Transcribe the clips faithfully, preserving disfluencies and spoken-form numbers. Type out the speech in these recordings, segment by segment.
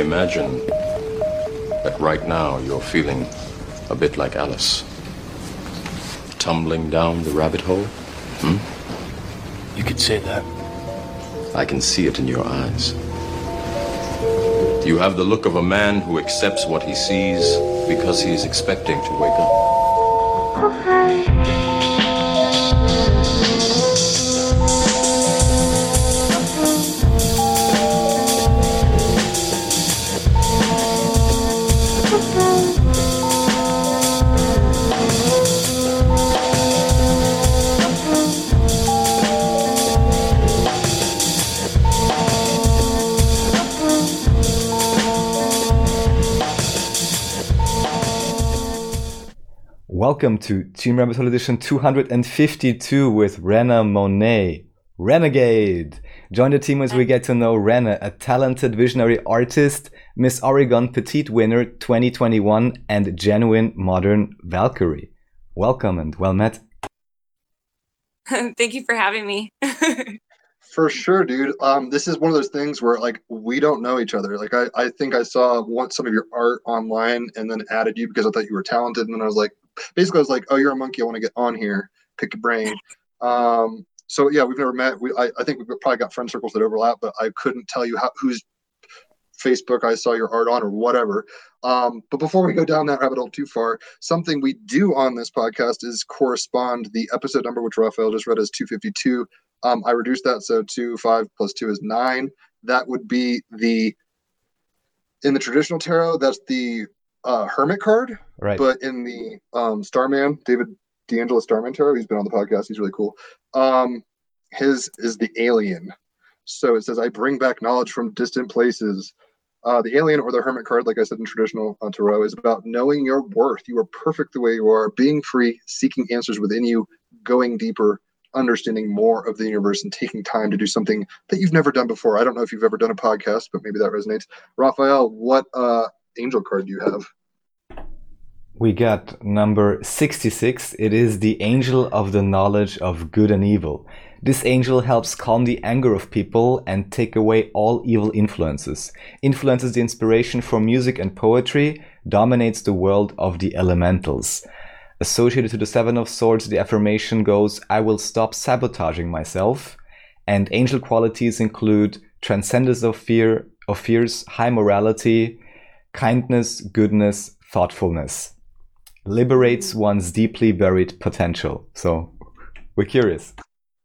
imagine that right now you're feeling a bit like Alice. Tumbling down the rabbit hole? Hmm? You could say that. I can see it in your eyes. You have the look of a man who accepts what he sees because he is expecting to wake up. Welcome to Team Rabbit Hole Edition two hundred fifty-two with Rena Monet, Renegade. Join the team as we get to know Rena, a talented visionary artist, Miss Oregon Petite winner twenty twenty-one, and genuine modern Valkyrie. Welcome and well met. Thank you for having me. For sure, dude. Um, this is one of those things where, like, we don't know each other. Like, I, I think I saw once some of your art online and then added you because I thought you were talented. And then I was like, basically, I was like, oh, you're a monkey. I want to get on here. Pick your brain. Um, so, yeah, we've never met. We, I, I think we've probably got friend circles that overlap, but I couldn't tell you how, whose Facebook I saw your art on or whatever. Um, but before we go down that rabbit hole too far, something we do on this podcast is correspond the episode number, which Raphael just read as two fifty-two. Um, I reduced that, so two, five plus two is nine. That would be the, in the traditional tarot, that's the uh, Hermit card. Right. But in the um, Starman, David DeAngelo Starman tarot, he's been on the podcast, he's really cool. Um, his is the Alien. So it says, I bring back knowledge from distant places. Uh, the Alien or the Hermit card, like I said in traditional uh, tarot, is about knowing your worth. You are perfect the way you are, being free, seeking answers within you, going deeper, understanding more of the universe, and taking time to do something that you've never done before. I don't know if you've ever done a podcast, but maybe that resonates. Raphael, what uh, angel card do you have? We got number sixty-six. It is the Angel of the Knowledge of Good and Evil. This angel helps calm the anger of people and take away all evil influences, influences the inspiration for music and poetry, dominates the world of the elementals. Associated to the Seven of Swords, the affirmation goes, I will stop sabotaging myself. And angel qualities include transcendence of fear, of fears, high morality, kindness, goodness, thoughtfulness. Liberates one's deeply buried potential. So we're curious.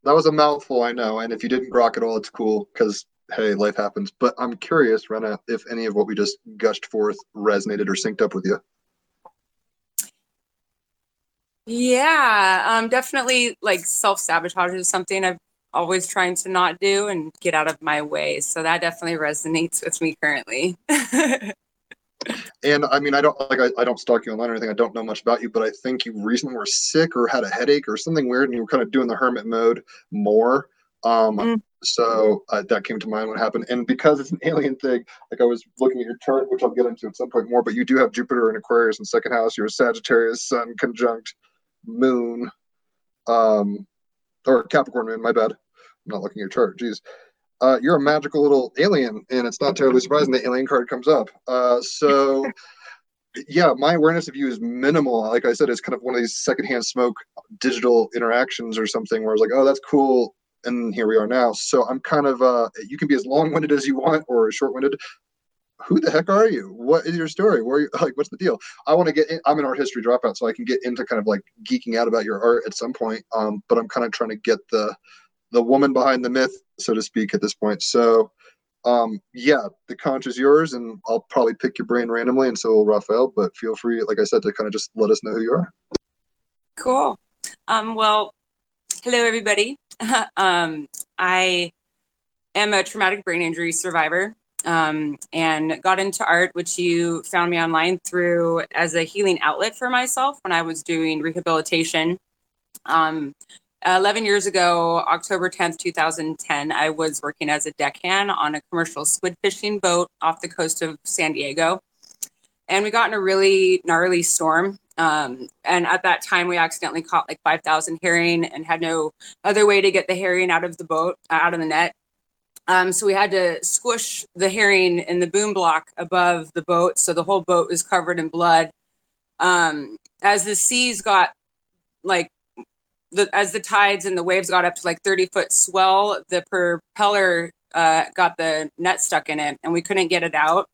That was a mouthful, I know. And if you didn't grok at all, it's cool because, hey, life happens. But I'm curious, Rena, if any of what we just gushed forth resonated or synced up with you. Yeah, um, definitely like self-sabotage is something I'm always trying to not do and get out of my way. So that definitely resonates with me currently. And I mean, I don't like I, I don't stalk you online or anything. I don't know much about you, but I think you recently were sick or had a headache or something weird and you were kind of doing the hermit mode more. Um, mm. So uh, that came to mind what happened. And because it's an alien thing, like I was looking at your chart, which I'll get into at some point more, but you do have Jupiter in Aquarius in second house. You're a Sagittarius, sun conjunct moon, um or Capricorn moon, my bad, I'm not looking at your chart, geez. Uh you're a magical little alien, and it's not terribly surprising the alien card comes up. Uh so yeah, my awareness of you is minimal. Like I said, it's kind of one of these secondhand smoke digital interactions or something where I was like, oh, that's cool, and here we are now. So I'm kind of uh you can be as long-winded as you want or as short-winded. Who the heck are you? What is your story? Where are you, like, what's the deal? I want to get in, I'm an art history dropout, so I can get into kind of like geeking out about your art at some point. Um, but I'm kind of trying to get the the woman behind the myth, so to speak, at this point. So, um, yeah, the conch is yours, and I'll probably pick your brain randomly, and so will Raphael. But feel free, like I said, to kind of just let us know who you are. Cool. Um, well, hello, everybody. um, I am a traumatic brain injury survivor. Um, and got into art, which you found me online through as a healing outlet for myself when I was doing rehabilitation. Um, eleven years ago, October tenth, twenty ten, I was working as a deckhand on a commercial squid fishing boat off the coast of San Diego. And we got in a really gnarly storm. Um, and at that time, we accidentally caught like five thousand herring and had no other way to get the herring out of the boat, uh, out of the net. Um, so we had to squish the herring in the boom block above the boat. So the whole boat was covered in blood. Um, as the seas got like, the, as the tides and the waves got up to like thirty foot swell, the propeller uh, got the net stuck in it and we couldn't get it out.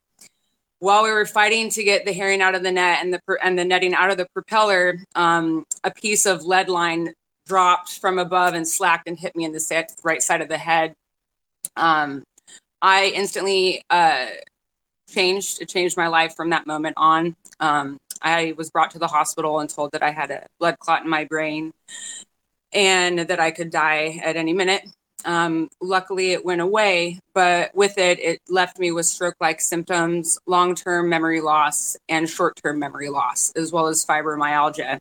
While we were fighting to get the herring out of the net and the and the netting out of the propeller, um, a piece of lead line dropped from above and slacked and hit me in the right side of the head. Um, I instantly uh, changed. It changed my life from that moment on. Um, I was brought to the hospital and told that I had a blood clot in my brain and that I could die at any minute. Um, luckily, it went away, but with it, it left me with stroke-like symptoms, long-term memory loss, and short-term memory loss, as well as fibromyalgia.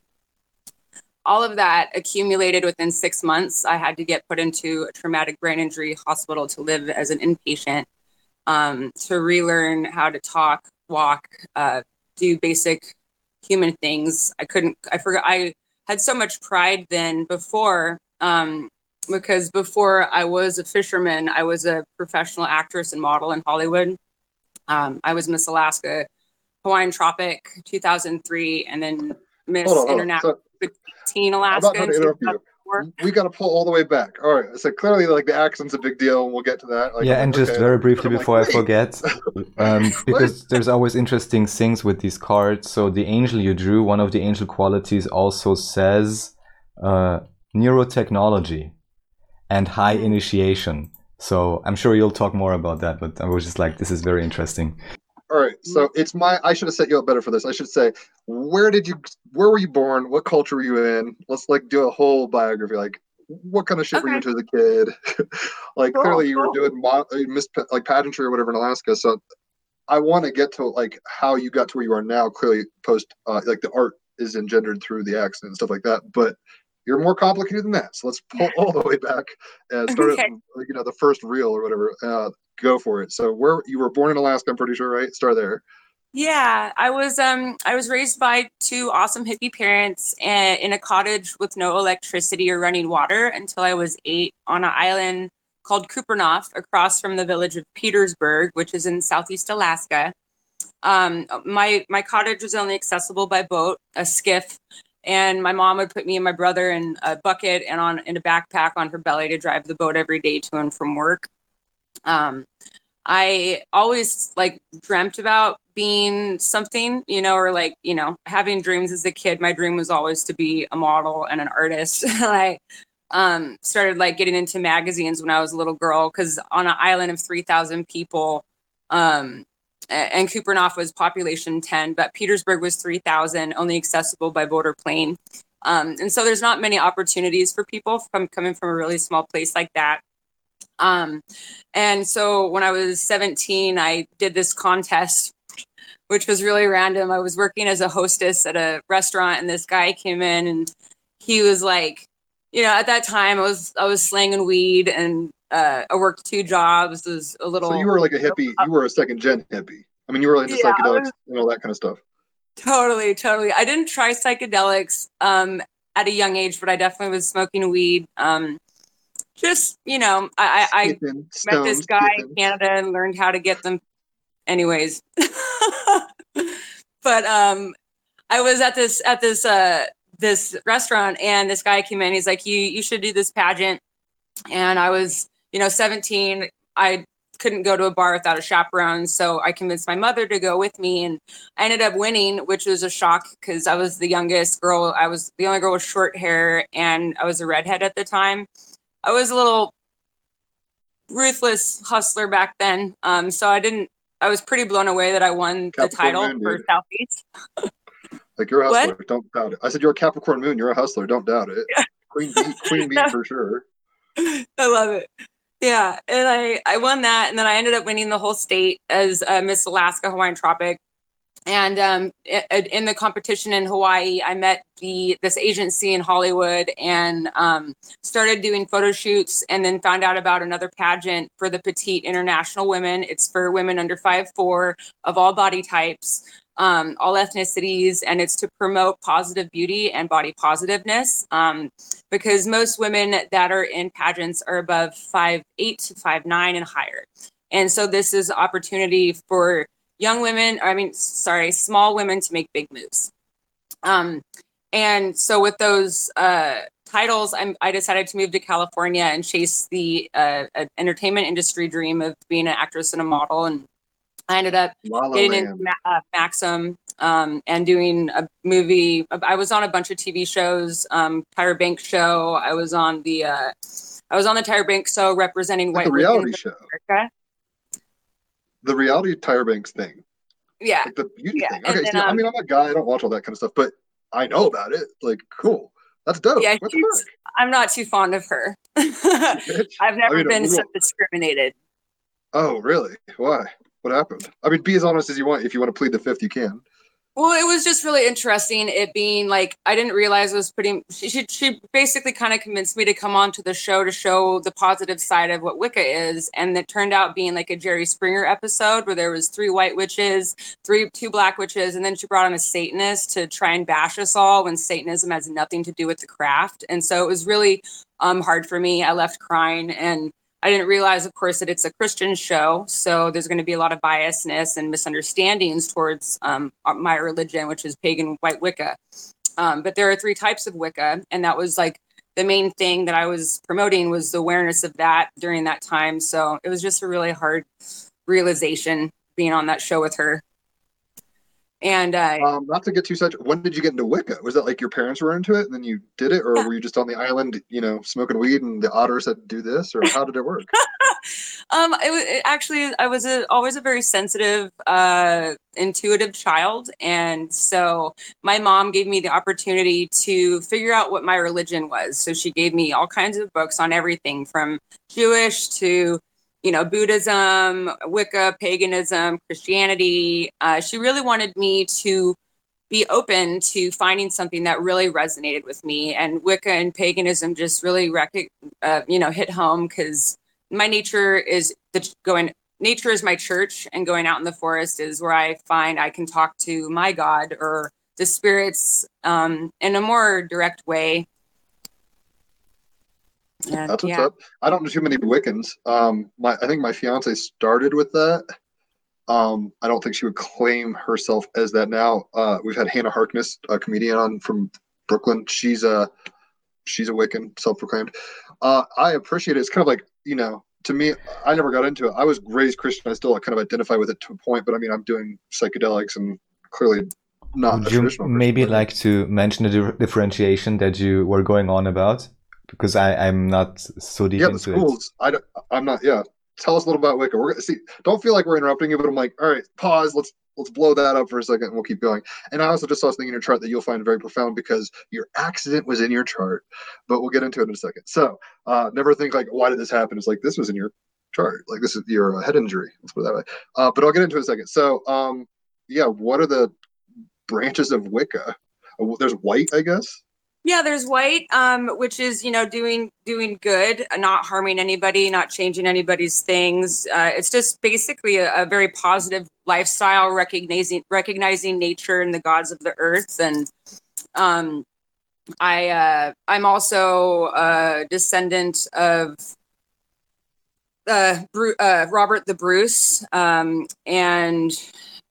All of that accumulated within six months. I had to get put into a traumatic brain injury hospital to live as an inpatient, um, to relearn how to talk, walk, uh, do basic human things. I couldn't, I forgot, I had so much pride then before, um, because before I was a fisherman, I was a professional actress and model in Hollywood. Um, I was Miss Alaska, Hawaiian Tropic, two thousand three, and then Miss International. Teen Alaska. I'm not trying to interrupt you. We got to pull all the way back. All right. So clearly, like the accent's a big deal, and we'll get to that. Like, yeah, and okay. Just very briefly before like, I forget, um, because there's always interesting things with these cards. So the angel you drew, one of the angel qualities, also says uh, neurotechnology and high initiation. So I'm sure you'll talk more about that. But I was just like, this is very interesting. All right, so it's my. I should have set you up better for this. I should say, where did you? Where were you born? What culture were you in? Let's like do a whole biography. Like, what kind of shit okay. were you into as a kid? like, cool, clearly you cool. were doing mo- mis- like pageantry or whatever in Alaska. So, I want to get to like how you got to where you are now. Clearly, post uh, like the art is engendered through the accent and stuff like that. But you're more complicated than that. So let's pull all the way back and start okay. at, you know, the first reel or whatever. Uh, Go for it. So where you were born in Alaska, I'm pretty sure, right? Start there. Yeah, I was um I was raised by two awesome hippie parents in a cottage with no electricity or running water until I was eight on an island called Kupernof across from the village of Petersburg, which is in southeast Alaska. Um, my my cottage was only accessible by boat, a skiff, and my mom would put me and my brother in a bucket and on in a backpack on her belly to drive the boat every day to and from work. Um, I always like dreamt about being something, you know, or like, you know, having dreams as a kid. My dream was always to be a model and an artist. I, um, started like getting into magazines when I was a little girl, cause on an island of three thousand people, um, and Kupernof was population ten, but Petersburg was three thousand, only accessible by boat or plane. Um, and so there's not many opportunities for people from coming from a really small place like that. Um, and so when I was seventeen, I did this contest, which was really random. I was working as a hostess at a restaurant and this guy came in and he was like, you know, at that time I was, I was slanging weed and, uh, I worked two jobs. It was a little, so you were like a hippie, you were a second gen hippie. I mean, you were like just yeah, psychedelics and all that kind of stuff. Totally. Totally. I didn't try psychedelics, um, at a young age, but I definitely was smoking weed. Um, Just, you know, I, I skipping, met this guy skipping. in Canada and learned how to get them anyways. But um, I was at this at this uh, this restaurant and this guy came in. He's like, you, you should do this pageant. And I was, you know, seventeen. I couldn't go to a bar without a chaperone. So I convinced my mother to go with me and I ended up winning, which was a shock because I was the youngest girl. I was the only girl with short hair and I was a redhead at the time. I was a little ruthless hustler back then. Um, so I didn't, I was pretty blown away that I won Capricorn the title Moon, for Southeast. Like you're a hustler, what? Don't doubt it. I said, you're a Capricorn Moon, you're a hustler, don't doubt it. Yeah. Queen Bee, Queen Bee for sure. I love it. Yeah. And I, I won that. And then I ended up winning the whole state as uh, Miss Alaska, Hawaiian Tropic. And um, in the competition in Hawaii, I met the this agency in Hollywood and um, started doing photo shoots and then found out about another pageant for the petite international women. It's for women under five foot four of all body types. um, all ethnicities, and it's to promote positive beauty and body positiveness, um, because most women that are in pageants are above five eight to five nine and higher. And so this is an opportunity for young women, I mean, sorry, small women to make big moves. Um, and so with those uh, titles, I'm, I decided to move to California and chase the uh, entertainment industry dream of being an actress and a model. And I ended up La-la getting into Ma- uh, Maxim um, and doing a movie. I was on a bunch of T V shows, um, Tyra Banks show. I was on the uh, I was on the Tyra Banks show representing like white women. The reality show. America. The reality Tyra Banks thing. Yeah. Like the beauty yeah. thing. Okay, then, so, um, I mean, I'm a guy. I don't watch all that kind of stuff, but I know about it. Like, cool. That's dope. Yeah, what the fuck? I'm not too fond of her. I've never I mean, been so discriminated. Oh, really? Why? What happened? I mean, be as honest as you want. If you want to plead the fifth, you can. Well, it was just really interesting. It being like, I didn't realize it was pretty, she, she basically kind of convinced me to come on to the show to show the positive side of what Wicca is. And it turned out being like a Jerry Springer episode where there was three white witches, three, two black witches. And then she brought on a Satanist to try and bash us all when Satanism has nothing to do with the craft. And so it was really um, hard for me. I left crying, and I didn't realize, of course, that it's a Christian show, so there's going to be a lot of biasness and misunderstandings towards um, my religion, which is pagan white Wicca. Um, but there are three types of Wicca, and that was like the main thing that I was promoting was the awareness of that during that time. So it was just a really hard realization being on that show with her. And uh, um, not to get too such, when did you get into Wicca? Was that like your parents were into it and then you did it, or yeah. were you just on the island, you know, smoking weed and the otter said do this, or how did it work? um, it was it actually I was a, always a very sensitive, uh, intuitive child, and so my mom gave me the opportunity to figure out what my religion was. So she gave me all kinds of books on everything from Jewish to, you know, Buddhism, Wicca, paganism, Christianity. Uh, she really wanted me to be open to finding something that really resonated with me. And Wicca and paganism just really, rec- uh, you know, hit home, because my nature is the going, nature is my church, and going out in the forest is where I find I can talk to my God or the spirits um, in a more direct way. Yeah, that's what's yeah. up. I don't know too many Wiccans. Um, my I think my fiance started with that. Um, I don't think she would claim herself as that now. Uh, we've had Hannah Harkness, a comedian on from Brooklyn. She's a she's a Wiccan, self-proclaimed. Uh, I appreciate it. It's kind of like, you know, to me, I never got into it. I was raised Christian. I still kind of identify with it to a point, but I mean, I'm doing psychedelics and clearly not. Would you maybe like to mention the di- differentiation that you were going on about? Because I, I'm not so deep yeah, the into schools, it. I don't, I'm not, yeah. Tell us a little about Wicca. We're gonna see, don't feel like we're interrupting you, but I'm like, all right, pause. Let's let's blow that up for a second, and we'll keep going. And I also just saw something in your chart that you'll find very profound, because your accident was in your chart, but we'll get into it in a second. So uh, never think like, why did this happen? It's like, this was in your chart. Like, this is your uh, head injury. Let's put it that way. Uh, but I'll get into it in a second. So um, yeah, what are the branches of Wicca? There's white, I guess. Yeah, there's white, um, which is, you know, doing doing good, not harming anybody, not changing anybody's things. Uh, it's just basically a, a very positive lifestyle, recognizing recognizing nature and the gods of the earth. And um, I uh, I'm also a descendant of uh, Bru- uh, Robert the Bruce, um, and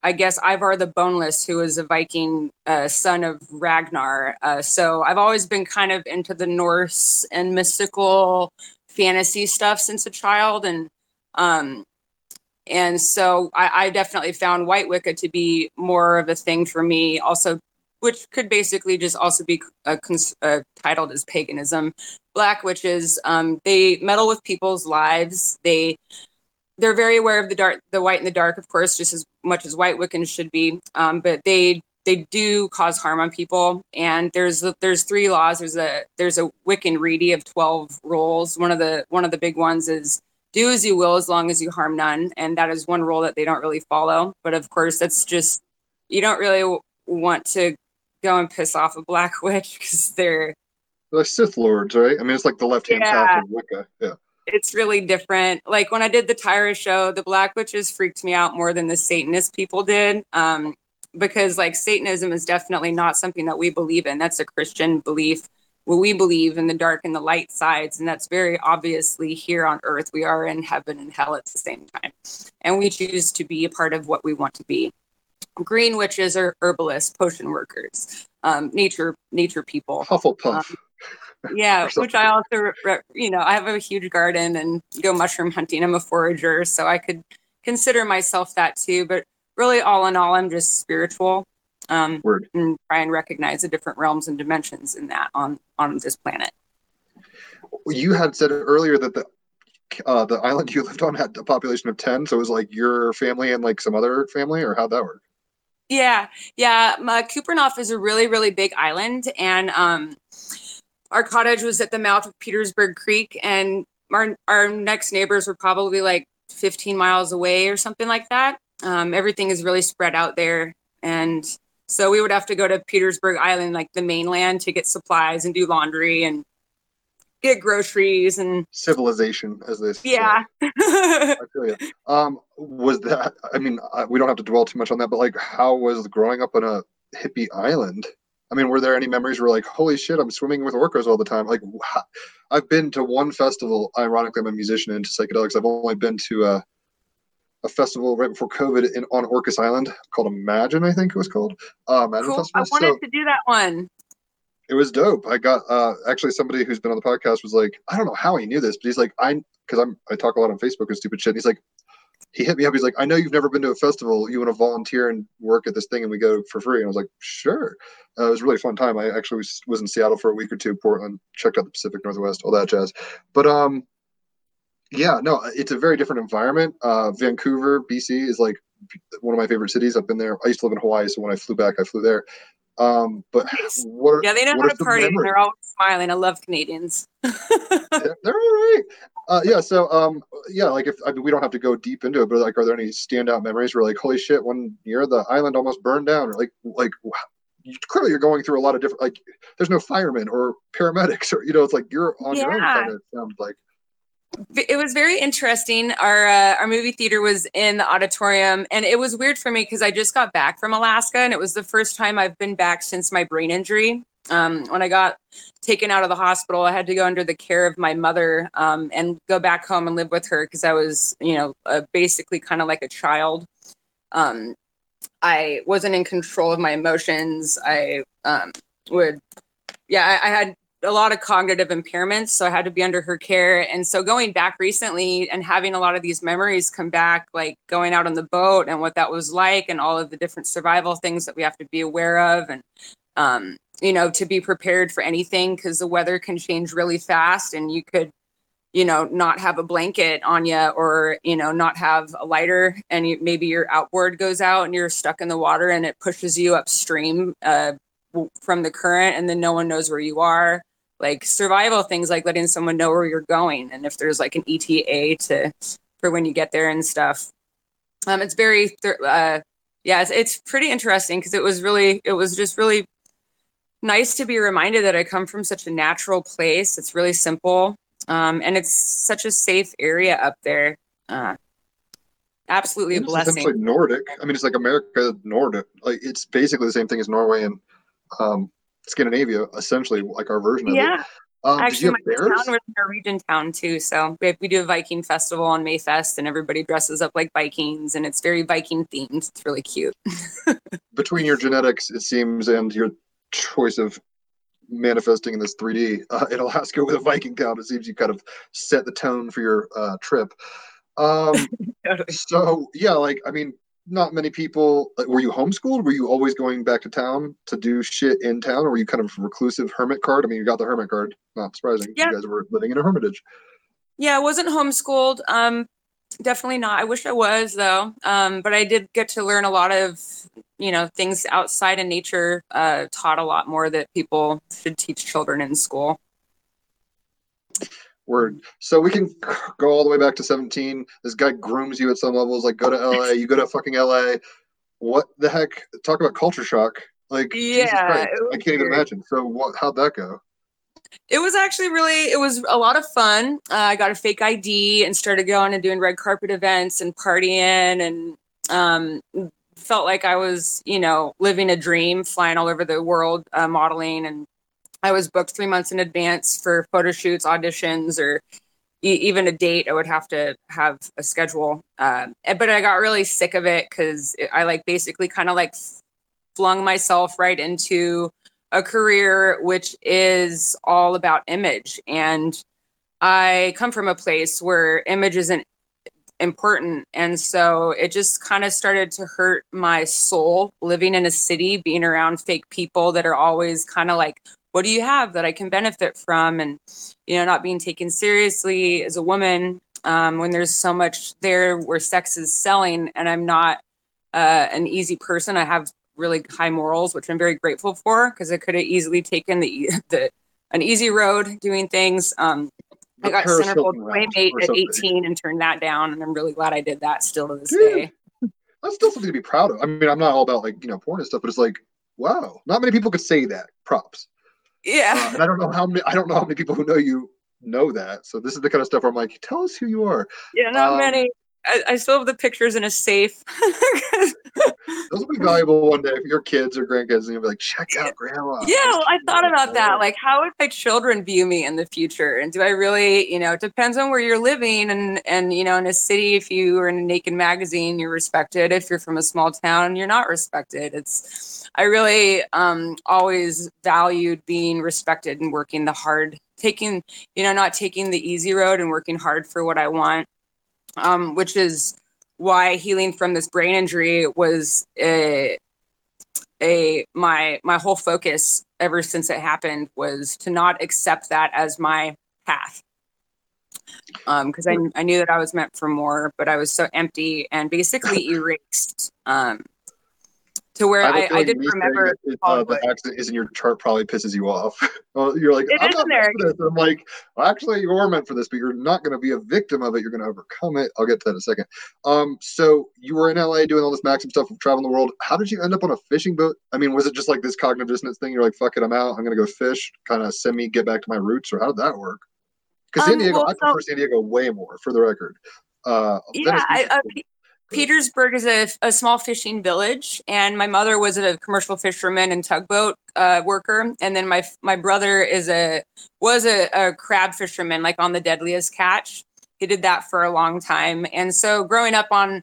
I guess Ivar the Boneless, who is a Viking uh, son of Ragnar. Uh, so I've always been kind of into the Norse and mystical fantasy stuff since a child. And um, and so I, I definitely found white Wicca to be more of a thing for me also, which could basically just also be uh, cons- uh, titled as paganism. Black witches, um, they meddle with people's lives. They... They're very aware of the dark, the white and the dark, of course, just as much as white Wiccans should be. Um, but they they do cause harm on people. And there's there's three laws. There's a there's a Wiccan Rede of twelve rules. One of the one of the big ones is do as you will as long as you harm none. And that is one rule that they don't really follow. But of course, that's just, you don't really w- want to go and piss off a black witch, because they're the Sith Lords, right? I mean, it's like the left hand yeah. path of Wicca. Yeah. It's really different. Like when I did the Tyra show, the black witches freaked me out more than the Satanist people did. Um, because like Satanism is definitely not something that we believe in. That's a Christian belief. Well, we believe in the dark and the light sides, and that's very obviously here on earth. We are in heaven and hell at the same time, and we choose to be a part of what we want to be. Green witches are herbalists, potion workers, um, nature nature people. Hufflepuff. Um, yeah, which I also, you know, I have a huge garden and go mushroom hunting. I'm a forager, so I could consider myself that too. But really, all in all, I'm just spiritual. Um, Word. And try and recognize the different realms and dimensions in that on, on this planet. You had said earlier that the uh, the island you lived on had a population of ten, so it was like your family and like some other family, or how'd that work? Yeah, yeah. My Kupernoff is a really, really big island, and um, our cottage was at the mouth of Petersburg Creek, and our, our next neighbors were probably like fifteen miles away or something like that. Um, everything is really spread out there, and so we would have to go to Petersburg Island, like the mainland, to get supplies and do laundry and get groceries and civilization, as they say. Yeah. I feel you. Um, was that? I mean, we don't have to dwell too much on that, but like, how was growing up on a hippie island? I mean, were there any memories where like, holy shit, I'm swimming with orcas all the time? Like, wow. I've been to one festival. Ironically, I'm a musician into psychedelics. I've only been to a, a festival right before COVID in on Orcas Island called Imagine, I think it was called. Uh, Imagine cool. Festival. I wanted so, to do that one. It was dope. I got uh, actually somebody who's been on the podcast was like, I don't know how he knew this, but he's like, I because I'm I talk a lot on Facebook and stupid shit. And he's like, he hit me up. He's like, I know you've never been to a festival. You want to volunteer and work at this thing, and we go for free. And I was like, sure. Uh, it was a really fun time. I actually was, was in Seattle for a week or two, Portland, checked out the Pacific Northwest, all that jazz. But um, yeah, no, it's a very different environment. Uh, Vancouver, B C, is like one of my favorite cities. I've been there. I used to live in Hawaii, so when I flew back, I flew there. Um, but what are, yeah, they know how to party. Memories? They're always smiling. I love Canadians. they're, they're all right. Uh, yeah. So, um, yeah, like if I mean, we don't have to go deep into it, but like, are there any standout memories where like, holy shit, one year the island almost burned down, or like, like you, clearly you're going through a lot of different, like there's no firemen or paramedics or, you know, it's like you're on yeah. your own. Kind of sounds like. It was very interesting. Our uh, our movie theater was in the auditorium, and it was weird for me because I just got back from Alaska, and it was the first time I've been back since my brain injury. Um, when I got taken out of the hospital, I had to go under the care of my mother um, and go back home and live with her because I was, you know, uh, basically kind of like a child. Um, I wasn't in control of my emotions. I um, would, yeah, I, I had. a lot of cognitive impairments. So I had to be under her care. And so going back recently and having a lot of these memories come back, like going out on the boat and what that was like and all of the different survival things that we have to be aware of. And, um, you know, to be prepared for anything because the weather can change really fast and you could, you know, not have a blanket on you or, you know, not have a lighter and you, maybe your outboard goes out and you're stuck in the water and it pushes you upstream uh, from the current and then no one knows where you are. Like survival things like letting someone know where you're going and if there's like an E T A to for when you get there and stuff. Um, it's very, th- uh, yeah, it's, it's pretty interesting because it was really, it was just really nice to be reminded that I come from such a natural place. It's really simple. Um, and it's such a safe area up there. Uh, absolutely a blessing. It's like Nordic. I mean, it's like America, Nordic. Like it's basically the same thing as Norway and um, Scandinavia, essentially, like our version yeah. of it. Um, Actually, my town was a Norwegian town too, so we, have, we do a Viking festival on Mayfest, and everybody dresses up like Vikings, and it's very Viking themed. It's really cute. Between your genetics, it seems, and your choice of manifesting in this three D uh, in Alaska with a Viking town, it seems you kind of set the tone for your uh, trip. Um, totally. So, yeah, like, I mean, not many people, like, were you homeschooled? Were you always going back to town to do shit in town? Or were you kind of reclusive hermit card? I mean, you got the hermit card, not surprising. Yeah. You guys were living in a hermitage. Yeah, I wasn't homeschooled. Um, definitely not. I wish I was though. Um, but I did get to learn a lot of, you know, things outside of nature, uh, taught a lot more that people should teach children in school. Word. So we can go all the way back to seventeen. This guy grooms you at some levels, like go to L A, you go to fucking L A. What the heck? Talk about culture shock. Like, yeah, Jesus Christ, I can't weird. even imagine. So what, how'd that go? It was actually really, it was a lot of fun. Uh, I got a fake I D and started going and doing red carpet events and partying and um, felt like I was, you know, living a dream, flying all over the world, uh, modeling. And I was booked three months in advance for photo shoots, auditions, or e- even a date. I would have to have a schedule. Um, but I got really sick of it because I like basically kind of like flung myself right into a career, which is all about image. And I come from a place where image isn't important. And so it just kind of started to hurt my soul, living in a city, being around fake people that are always kind of like, what do you have that I can benefit from? And, you know, not being taken seriously as a woman, um, when there's so much there where sex is selling. And I'm not uh, an easy person. I have really high morals, which I'm very grateful for, because I could have easily taken the, the an easy road doing things. Um, I got centerfold playmate at eighteen and turned that down, and I'm really glad I did that still to this yeah. day. That's still something to be proud of. I mean, I'm not all about, like, you know, porn and stuff, but it's like, wow, not many people could say that. Props. Yeah. Uh, and I don't know how many I don't know how many people who know you know that. So this is the kind of stuff where I'm like, tell us who you are. Yeah, not um, many. I, I still have the pictures in a safe. Those will be valuable one day if your kids or grandkids, and you'll be like, check out grandma. Yeah, well, I thought about that. Like, how would my children view me in the future? And do I really, you know, it depends on where you're living. And, and you know, in a city, if you are in a Naked magazine, you're respected. If you're from a small town, you're not respected. It's, I really um, always valued being respected and working the hard, taking, you know, not taking the easy road and working hard for what I want. Um, which is why healing from this brain injury was a, a my my whole focus ever since it happened, was to not accept that as my path. Because um, I, I knew that I was meant for more, but I was so empty and basically erased um, to where I, I, I didn't remember. That it, uh, the accident is in your chart probably pisses you off. You're like, it I'm not meant for this. And I'm like, well, actually, you are meant for this, but you're not going to be a victim of it. You're going to overcome it. I'll get to that in a second. Um, so you were in L A doing all this Maxim stuff, traveling the world. How did you end up on a fishing boat? I mean, was it just like this cognitive dissonance thing? You're like, fuck it, I'm out. I'm going to go fish, kind of send me, get back to my roots. Or how did that work? Because San um, Diego, well, I prefer so- San Diego way more, for the record. Uh, yeah, I... I Petersburg is a, a small fishing village, and my mother was a commercial fisherman and tugboat uh, worker, and then my my brother is a was a, a crab fisherman, like on the Deadliest Catch. He did that for a long time, and so growing up on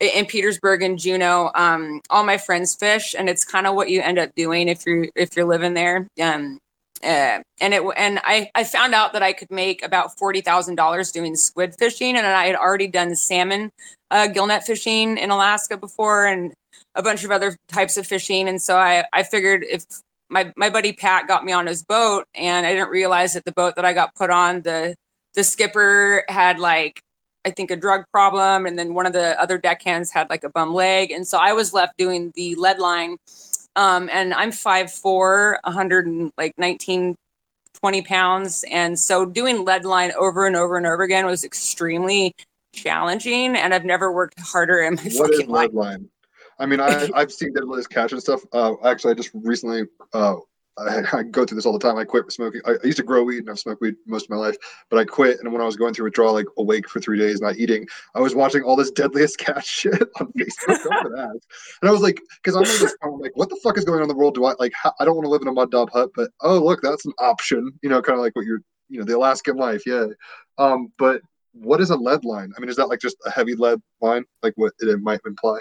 in Petersburg and Juneau, um, all my friends fish, and it's kind of what you end up doing if you if you're living there. Um, uh, and it and I I found out that I could make about forty thousand dollars doing squid fishing, and I had already done salmon. Uh, gillnet fishing in Alaska before, and a bunch of other types of fishing. And so I, I figured if my, my buddy Pat got me on his boat, and I didn't realize that the boat that I got put on, the the skipper had like, I think a drug problem. And then one of the other deckhands had like a bum leg. And so I was left doing the lead line. Um, and I'm five foot four, one hundred nineteen, twenty pounds. And so doing lead line over and over and over again was extremely challenging, and I've never worked harder in my what fucking is lead line. I mean, I, I've seen Deadliest Catch and stuff. Uh, actually, I just recently, uh, I, I go through this all the time. I quit smoking. I, I used to grow weed, and I've smoked weed most of my life, but I quit. And when I was going through withdrawal, like awake for three days, not eating, I was watching all this Deadliest Catch shit on Facebook. That. And I was like, because I'm just, I'm like, what the fuck is going on in the world? Do I like, how, I don't want to live in a mud dog hut, but oh, look, that's an option, you know, kind of like what you're, you know, the Alaskan life. Yeah. Um, but what is a lead line? I mean, is that like just a heavy lead line? Like what it might imply?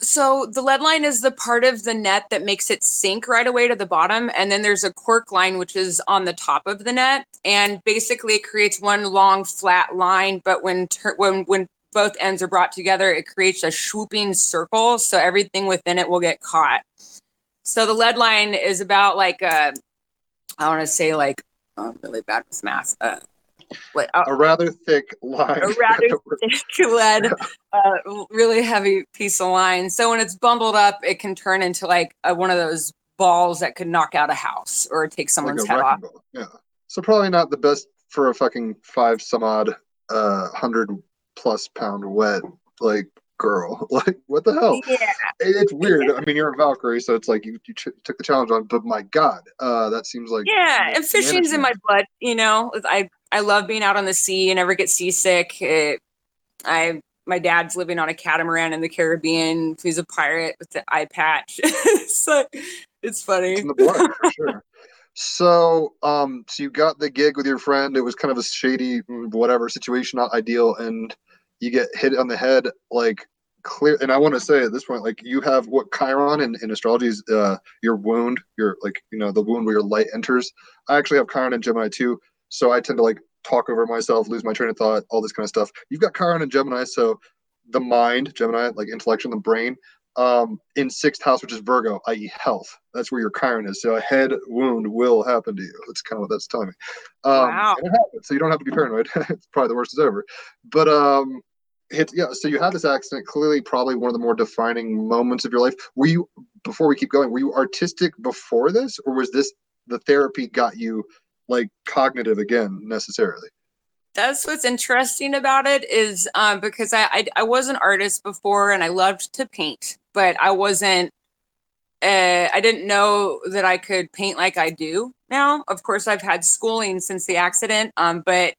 So the lead line is the part of the net that makes it sink right away to the bottom. And then there's a cork line, which is on the top of the net. And basically it creates one long flat line. But when ter- when when both ends are brought together, it creates a swooping circle. So everything within it will get caught. So the lead line is about like, a, I want to say like, oh, I'm really bad with math. Uh, Like, uh, a rather thick line. A rather thick lead, uh, really heavy piece of line. So when it's bundled up, it can turn into like a, one of those balls that could knock out a house or take someone's like head off. Ball. Yeah. So probably not the best for a fucking five some odd, uh, hundred plus pound wet like girl. Like what the hell? Yeah. It, it's weird. Yeah. I mean, you're a Valkyrie, so it's like you, you ch- took the challenge on. But my God, uh, that seems like yeah. You know, and fishing's in my blood. You know, I. I love being out on the sea. I never get seasick. It, I my dad's living on a catamaran in the Caribbean. He's a pirate with the eye patch. So it's funny. It's in the blood, for sure. So, um, so you got the gig with your friend. It was kind of a shady, whatever situation, not ideal, and you get hit on the head, like clear. And I want to say at this point, like you have what Chiron in, in astrology is uh, your wound, your like you know the wound where your light enters. I actually have Chiron in Gemini too, so I tend to like talk over myself, lose my train of thought, all this kind of stuff. You've got Chiron in Gemini, so the mind, Gemini, like intellection, the brain. Um, in sixth house, which is Virgo, that is health. That's where your Chiron is. So a head wound will happen to you. That's kind of what that's telling me. Um, wow. It happens, so you don't have to be paranoid. It's probably the worst is over. But um, it, yeah. So you had this accident. Clearly, probably one of the more defining moments of your life. Were you, before we keep going, were you artistic before this, or was this the therapy got you like cognitive again necessarily? That's what's interesting about it is um, because I, I I was an artist before and I loved to paint, but I wasn't, uh, I didn't know that I could paint like I do now. Of course, I've had schooling since the accident, um, but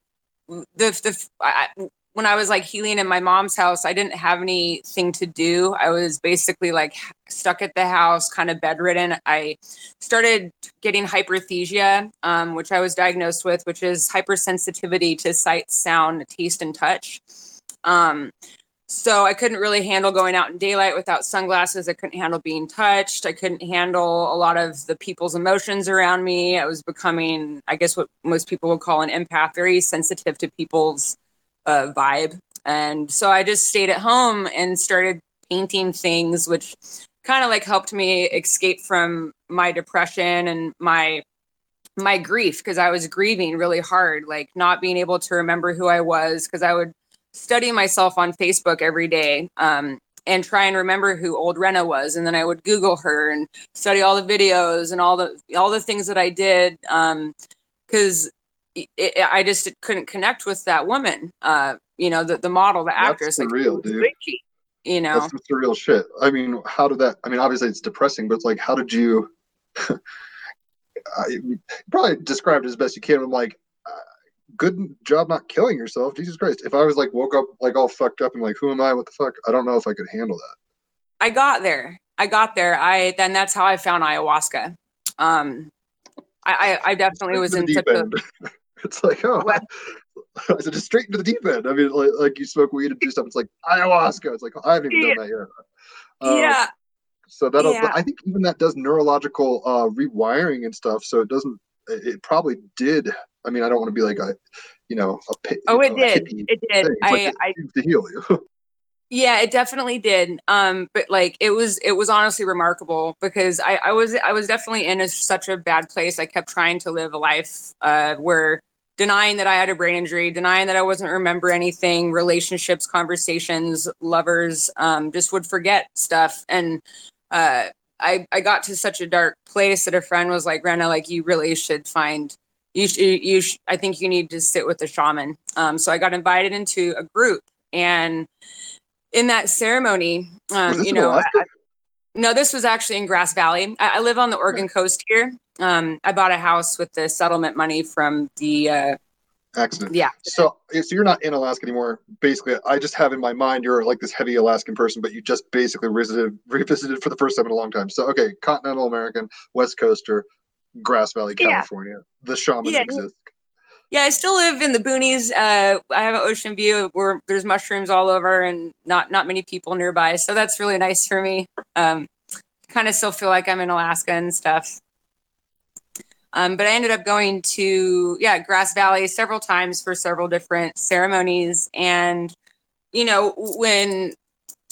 the the I, when I was like healing in my mom's house, I didn't have anything to do. I was basically like stuck at the house, kind of bedridden. I started getting hyperthesia, um, which I was diagnosed with, which is hypersensitivity to sight, sound, taste, and touch. Um, so I couldn't really handle going out in daylight without sunglasses. I couldn't handle being touched. I couldn't handle a lot of the people's emotions around me. I was becoming, I guess what most people would call an empath, very sensitive to people's Uh, vibe. And so I just stayed at home and started painting things, which kind of like helped me escape from my depression and my my grief, because I was grieving really hard, like not being able to remember who I was, because I would study myself on Facebook every day um, and try and remember who old Rena was. And then I would Google her and study all the videos and all the all the things that I did, because um, It, I just couldn't connect with that woman, uh, you know, the, the model, the actress. That's surreal, like, dude. You know, that's some surreal shit. I mean, how did that? I mean, obviously it's depressing, but it's like, how did you? I, you probably described it as best you can. I'm like, uh, good job not killing yourself. Jesus Christ! If I was like woke up like all fucked up and like, who am I? What the fuck? I don't know if I could handle that. I got there. I got there. I then that's how I found ayahuasca. Um, I I, I definitely was in such a. It's like, oh, what? I said, just straight into the deep end. I mean, like, like you smoke weed and do stuff. It's like ayahuasca. It's like, oh, I haven't even yeah. done that here. Uh, yeah. So that'll, yeah. I think even that does neurological uh, rewiring and stuff. So it doesn't, it probably did. I mean, I don't want to be like, a, you know, a Oh, you it, know, did. A it did. It like did. I seems to heal you. Yeah, it definitely did. Um, but like, it was, it was honestly remarkable because I, I was, I was definitely in a, such a bad place. I kept trying to live a life uh, where denying that I had a brain injury, denying that I wasn't remember anything, relationships, conversations, lovers, um, just would forget stuff. And uh, I I got to such a dark place that a friend was like, Rena, like you really should find, you sh- you sh- I think you need to sit with a shaman. Um, so I got invited into a group, and in that ceremony, um, you know, I, I, no, this was actually in Grass Valley. I, I live on the Oregon coast here. Um, I bought a house with the settlement money from the uh, accident. Yeah. So, so you're not in Alaska anymore. Basically, I just have in my mind you're like this heavy Alaskan person, but you just basically revisited, revisited for the first time in a long time. So, okay, continental American, West Coaster, Grass Valley, California. Yeah. The shamans yeah. exist. Yeah, I still live in the boonies. Uh, I have an ocean view where there's mushrooms all over, and not not many people nearby. So that's really nice for me. Um, kind of still feel like I'm in Alaska and stuff. Um, but I ended up going to, yeah, Grass Valley several times for several different ceremonies. And, you know, when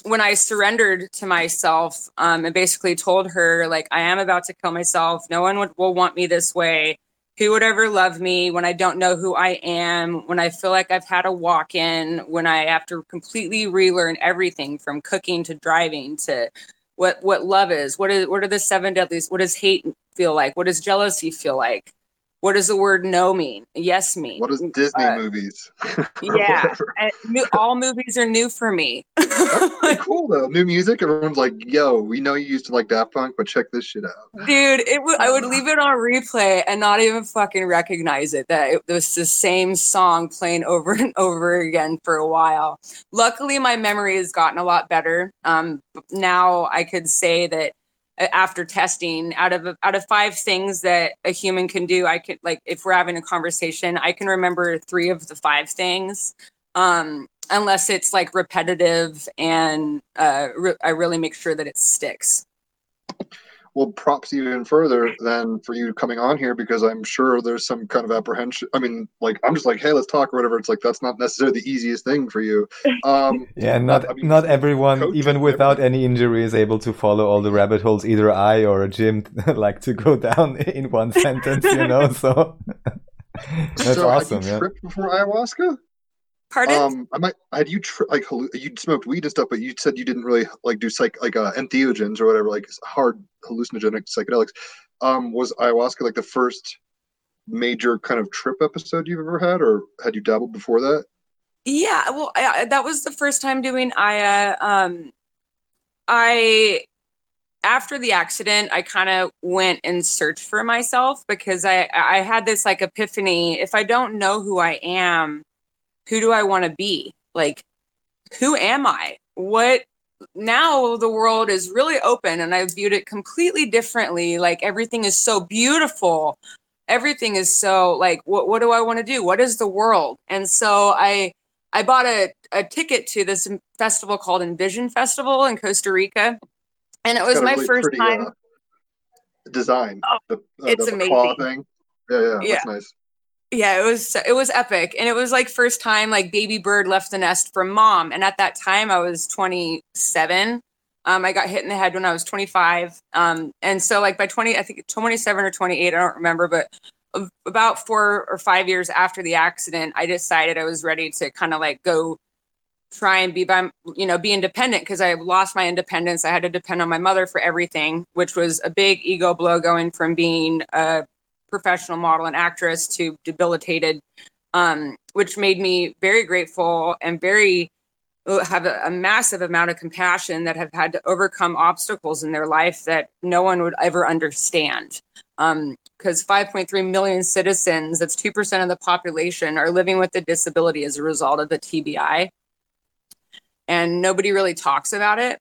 when I surrendered to myself um, and basically told her, like, I am about to kill myself. No one would, will want me this way. Who would ever love me when I don't know who I am, when I feel like I've had a walk-in, when I have to completely relearn everything from cooking to driving to what what love is, what is what are the seven deadlies, what does hate feel like, what does jealousy feel like, What does the word no mean? Yes mean? What is Disney uh, movies? Yeah. New, all movies are new for me. That's pretty cool, though. New music, everyone's like, yo, we know you used to like Daft Punk, but check this shit out. Dude, it w- I would leave it on replay and not even fucking recognize it, that it was the same song playing over and over again for a while. Luckily, my memory has gotten a lot better. Um, now I could say that after testing, out of out of five things that a human can do, I could, like, if we're having a conversation, I can remember three of the five things, um, unless it's like repetitive and uh, re- I really make sure that it sticks. Well, props even further than for you coming on here, because I'm sure there's some kind of apprehension. I mean, like, I'm just like, hey, let's talk or whatever. It's like, that's not necessarily the easiest thing for you. Um, yeah, not I mean, not everyone, even without everyone. any injury, is able to follow all the rabbit holes either I or Jim like to go down in one sentence, you know? So that's so awesome. Have you yeah. tripped before ayahuasca? Pardon? Um, I might. Had you tr- like halluc- you smoked weed and stuff, but you said you didn't really like do psych like uh, entheogens or whatever, like hard hallucinogenic psychedelics. Um, was ayahuasca like the first major kind of trip episode you've ever had, or had you dabbled before that? Yeah, well, I, that was the first time doing Aya. Um, I after the accident, I kind of went and searched for myself, because I I had this like epiphany: if I don't know who I am, who do I want to be? Like, who am I? What now the world is really open, and I viewed it completely differently. Like, everything is so beautiful. Everything is so like, what, what do I want to do? What is the world? And so I, I bought a, a ticket to this festival called Envision Festival in Costa Rica. And it was my really first pretty, time. Uh, design. Oh, the, uh, it's the amazing. Thing. Yeah, yeah, yeah. That's nice. Yeah, it was it was epic. And it was like first time like baby bird left the nest from mom. And at that time I was twenty-seven. Um, I got hit in the head when I was twenty-five. Um, and so like by twenty, I think twenty-seven or twenty-eight, I don't remember, but about four or five years after the accident, I decided I was ready to kind of like go try and be by, you know, be independent, because I lost my independence. I had to depend on my mother for everything, which was a big ego blow, going from being a professional model and actress to debilitated, um, which made me very grateful and very have a, a massive amount of compassion that have had to overcome obstacles in their life that no one would ever understand. Um, because five point three million citizens, that's two percent of the population, are living with a disability as a result of the T B I. And nobody really talks about it.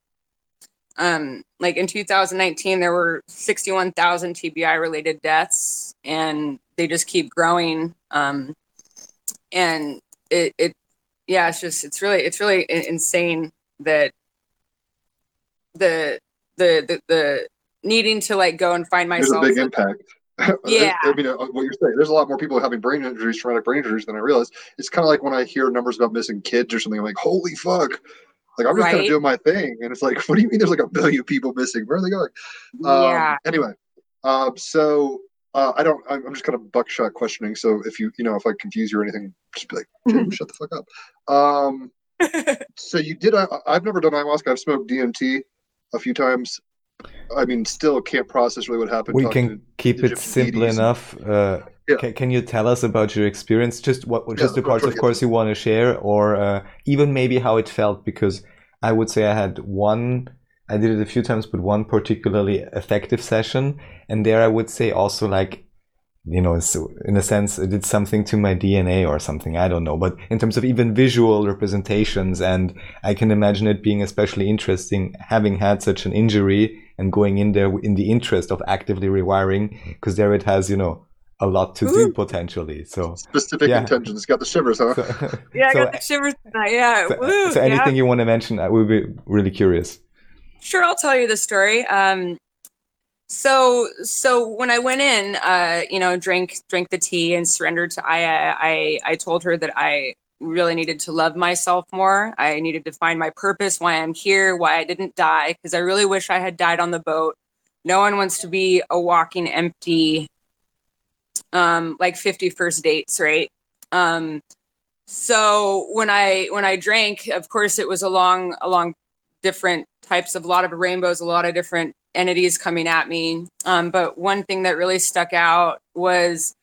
Um, like in two thousand nineteen, there were sixty-one thousand T B I related deaths, and they just keep growing. Um, and it, it, yeah, it's just, it's really, it's really insane that the, the, the, the needing to like go and find myself. There's a big impact. Yeah. I mean, what you're saying, there's a lot more people having brain injuries, traumatic brain injuries, than I realized. It's kind of like when I hear numbers about missing kids or something, I'm like, holy fuck. Like, I'm just right. kind of doing my thing. And it's like, what do you mean there's like a billion people missing? Where are they going? Um, yeah. Anyway, um, so uh, I don't, I'm just kind of buckshot questioning. So if you, you know, if I confuse you or anything, just be like, Jim, shut the fuck up. Um, so you did, I, I've never done ayahuasca. I've smoked D M T a few times. I mean, still can't process really what happened. We can to, keep to it simple enough. Uh, yeah. can, can you tell us about your experience? Just what, just yeah, the parts, of course, you want to share, or uh, even maybe how it felt. Because I would say I had one. I did it a few times, but one particularly effective session, and there I would say also like, you know, so in a sense, it did something to my D N A or something. I don't know, but in terms of even visual representations, and I can imagine it being especially interesting having had such an injury and going in there in the interest of actively rewiring, because there it has, you know, a lot to Ooh. do potentially. So specific yeah. intentions. It's got the shivers, huh? So, yeah, I so, got the shivers tonight. Yeah. So, Woo, so anything yeah. you want to mention, I would be really curious. Sure, I'll tell you the story. Um, So, so when I went in, uh, you know, drank, drank the tea and surrendered to Aya, I, I told her that I really needed to love myself more. I needed to find my purpose, why I'm here, why I didn't die. Cause I really wish I had died on the boat. No one wants to be a walking empty, um, like fifty first dates. Right. Um, so when I, when I drank, of course it was along, along different types of, a lot of rainbows, a lot of different entities coming at me. Um, but one thing that really stuck out was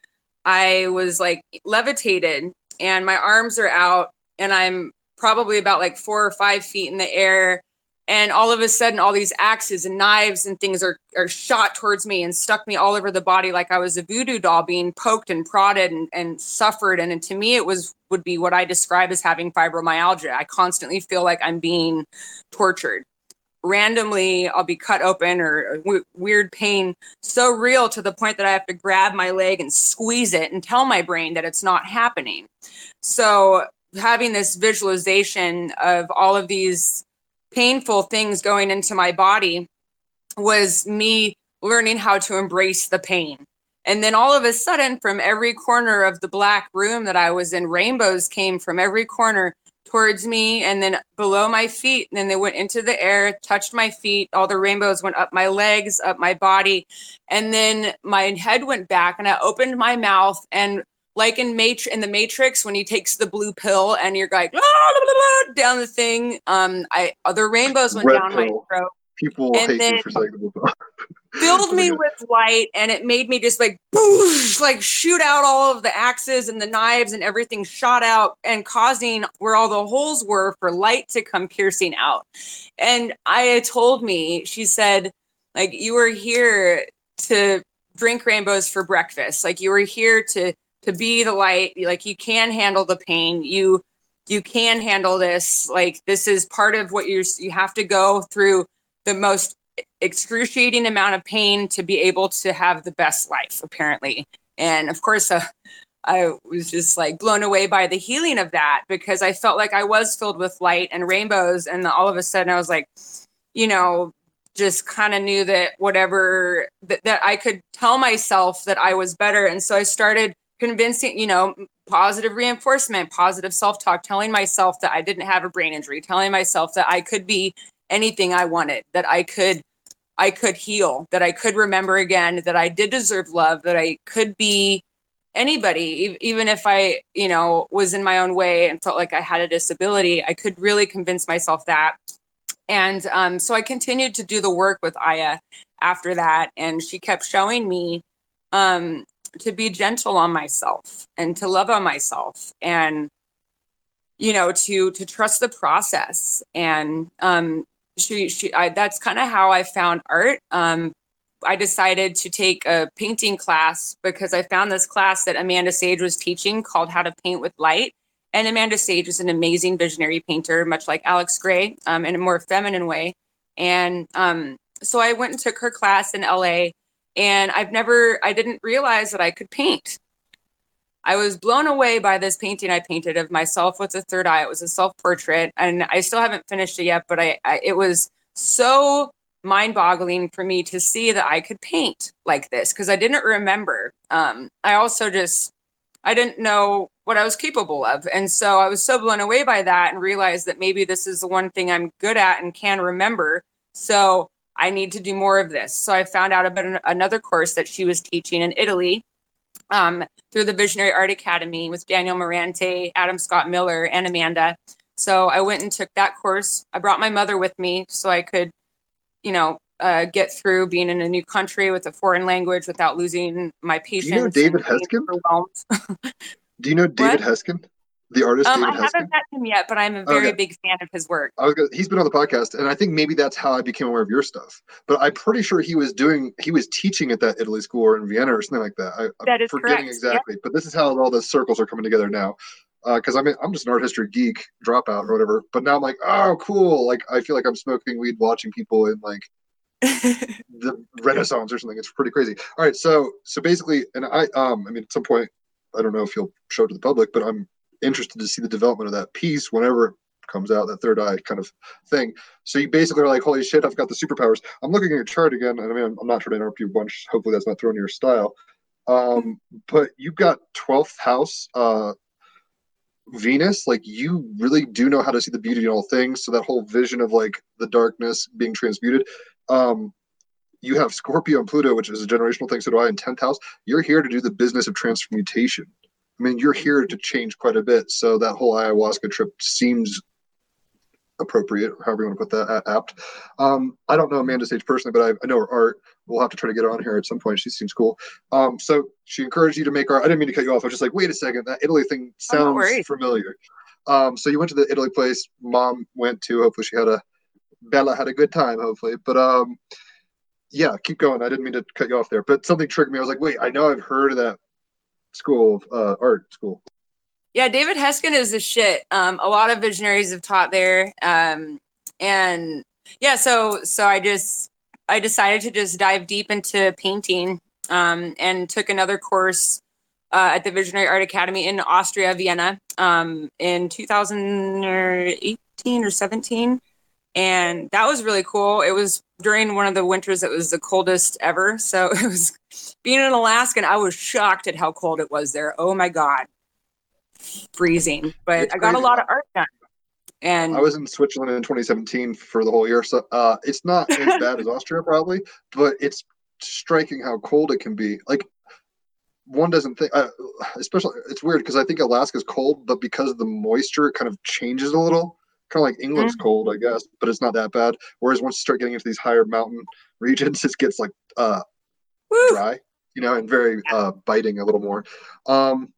I was like levitated and my arms are out and I'm probably about like four or five feet in the air. And all of a sudden, all these axes and knives and things are, are shot towards me and stuck me all over the body like I was a voodoo doll being poked and prodded and, and suffered. And, and to me, it was would be what I describe as having fibromyalgia. I constantly feel like I'm being tortured. Randomly, I'll be cut open or w- weird pain so real to the point that I have to grab my leg and squeeze it and tell my brain that it's not happening. So having this visualization of all of these painful things going into my body was me learning how to embrace the pain. And then all of a sudden, from every corner of the black room that I was in, rainbows came from every corner towards me and then below my feet. And then they went into the air, touched my feet. All the rainbows went up my legs, up my body. And then my head went back and I opened my mouth. And like in Mat- in the Matrix, when he takes the blue pill and you're like, blah, blah, blah, down the thing, um, I other rainbows went Red down pill. My throat. People and hate then you for saying the blue pill. Filled me with light, and it made me just like, boosh, like shoot out all of the axes and the knives and everything shot out and causing where all the holes were for light to come piercing out. And Aya told me, she said, like, you were here to drink rainbows for breakfast. Like, you were here to to be the light, like you can handle the pain, you you can handle this, like this is part of what you you have to go through the most excruciating amount of pain to be able to have the best life, apparently. And of course, uh, I was just like blown away by the healing of that, because I felt like I was filled with light and rainbows, and all of a sudden I was like, you know, just kind of knew that whatever, that, that I could tell myself that I was better. And so I started convincing, you know, positive reinforcement, positive self-talk, telling myself that I didn't have a brain injury, telling myself that I could be anything I wanted, that I could, I could heal, that I could remember again, that I did deserve love, that I could be anybody, even if I, you know, was in my own way and felt like I had a disability. I could really convince myself that. And um, so I continued to do the work with Aya after that, and she kept showing me um, to be gentle on myself and to love on myself, and, you know, to, to trust the process. And, um, she, she, I, that's kind of how I found art. Um, I decided to take a painting class because I found this class that Amanda Sage was teaching called How to Paint with Light. And Amanda Sage is an amazing visionary painter, much like Alex Gray, um, in a more feminine way. And, um, so I went and took her class in L A, and I've never, I didn't realize that I could paint. I was blown away by this painting I painted of myself with a third eye. It was a self-portrait, and I still haven't finished it yet, but I, I it was so mind-boggling for me to see that I could paint like this, because I didn't remember. Um, I also just, I didn't know what I was capable of. And so I was so blown away by that and realized that maybe this is the one thing I'm good at and can remember. So I need to do more of this. So I found out about an, another course that she was teaching in Italy, um, through the Visionary Art Academy with Daniel Morante, Adam Scott Miller, and Amanda. So I went and took that course. I brought my mother with me so I could, you know, uh, get through being in a new country with a foreign language without losing my patience. Do you know David Heskin? Do you know David Heskin? The artist. Um, I Heskin? Haven't met him yet, but I'm a very okay. big fan of his work. I was gonna, he's been on the podcast, and I think maybe that's how I became aware of your stuff. But I'm pretty sure he was doing, he was teaching at that Italy school or in Vienna or something like that. I, that I'm is forgetting correct. Exactly, yep. But this is how all the circles are coming together now. Because uh, I mean, I'm just an art history geek dropout or whatever. But now I'm like, oh, cool! Like I feel like I'm smoking weed, watching people in like the Renaissance or something. It's pretty crazy. All right, so so basically, and I um, I mean, at some point, I don't know if you'll show it to the public, but I'm interested to see the development of that piece whenever it comes out, that third eye kind of thing. So you basically are like, holy shit, I've got the superpowers. I'm looking at your chart again, and I mean, I'm, I'm not trying to interrupt you a bunch. Hopefully that's not throwing your style. Um, but you've got twelfth house uh, Venus. Like, you really do know how to see the beauty in all things. So that whole vision of like the darkness being transmuted. Um, you have Scorpio and Pluto, which is a generational thing. So do I in tenth house. You're here to do the business of transmutation. I mean, you're here to change quite a bit. So that whole ayahuasca trip seems appropriate, however you want to put that, apt. Um, I don't know Amanda Sage personally, but I, I know her art. We'll have to try to get her on here at some point. She seems cool. Um, so she encouraged you to make art. I didn't mean to cut you off. I was just like, wait a second, that Italy thing sounds familiar. Um, so you went to the Italy place. Mom went to. Hopefully, she had a Bella had a good time. Hopefully, but um, yeah, keep going. I didn't mean to cut you off there, but something triggered me. I was like, wait, I know I've heard of that school of uh, art school. Yeah, David Heskin is the shit. Um, a lot of visionaries have taught there. Um, and yeah, so so I just I decided to just dive deep into painting um, and took another course uh, at the Visionary Art Academy in Austria, Vienna, um, in two thousand eighteen or seventeen. And that was really cool. It was during one of the winters that was the coldest ever. So it was being an Alaskan, I was shocked at how cold it was there. Oh my God. Freezing, but it's I got crazy. A lot of art done. And I was in Switzerland in twenty seventeen for the whole year, so uh, it's not as bad as Austria probably, but it's striking how cold it can be. Like one doesn't think, uh, especially it's weird because I think Alaska's cold, but because of the moisture, it kind of changes a little. Kind of like England's mm-hmm. cold, I guess, but it's not that bad. Whereas once you start getting into these higher mountain regions, it gets like uh, dry, you know, and very yeah. uh, biting a little more. Um,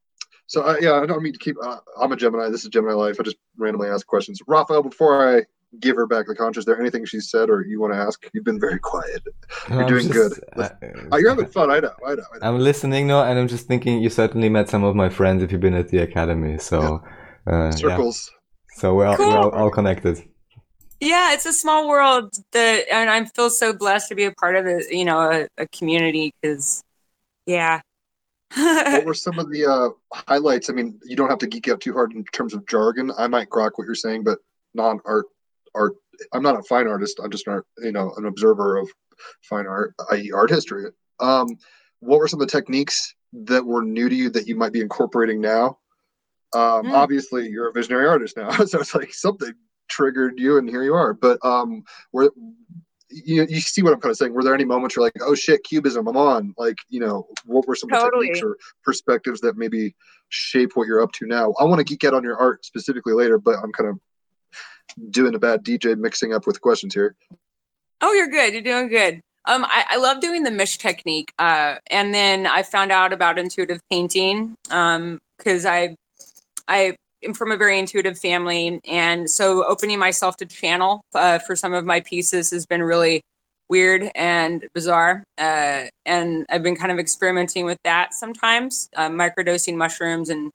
So, uh, yeah, I don't mean to keep uh, – I'm a Gemini. This is Gemini Life. I just randomly ask questions. Rafael, before I give her back the conch, is there anything she said or you want to ask? You've been very quiet. No, you're doing just, good. Uh, oh, you're having fun. I know, I know. I know. I'm listening now, and I'm just thinking you certainly met some of my friends if you've been at the academy. So yeah. uh, Circles. Yeah. So we're, cool. we're all, all connected. Yeah, it's a small world. That, and I feel so blessed to be a part of it, you know, a, a community because, yeah. What were some of the uh, highlights? I mean, you don't have to geek out too hard in terms of jargon. I might grok what you're saying, but non-art art. I'm not a fine artist. I'm just an art, you know, an observer of fine art, that is, art history. Um, what were some of the techniques that were new to you that you might be incorporating now? Um, mm. Obviously, you're a visionary artist now, so it's like something triggered you, and here you are. But um, were You, you see what I'm kind of saying. Were there any moments you're like, oh shit, cubism, I'm on? Like, you know, what were some totally. techniques or perspectives that maybe shape what you're up to now? I want to geek out on your art specifically later, but I'm kind of doing a bad D J mixing up with questions here. Oh, you're good. You're doing good. Um, I, I love doing the M I S H technique. Uh, and then I found out about intuitive painting um, because I, I, I'm from a very intuitive family, and so opening myself to channel uh, for some of my pieces has been really weird and bizarre, uh, and I've been kind of experimenting with that sometimes, uh, microdosing mushrooms and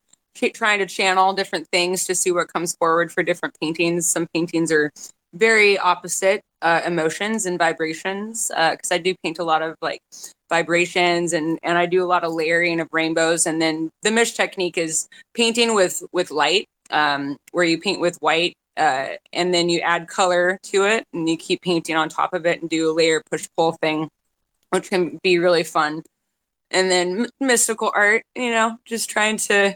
trying to channel different things to see what comes forward for different paintings. Some paintings are very opposite uh, emotions and vibrations because uh, I do paint a lot of like vibrations and, and I do a lot of layering of rainbows. And then the M I S H technique is painting with, with light, um, where you paint with white uh, and then you add color to it and you keep painting on top of it and do a layer push pull thing, which can be really fun. And then mystical art, you know, just trying to,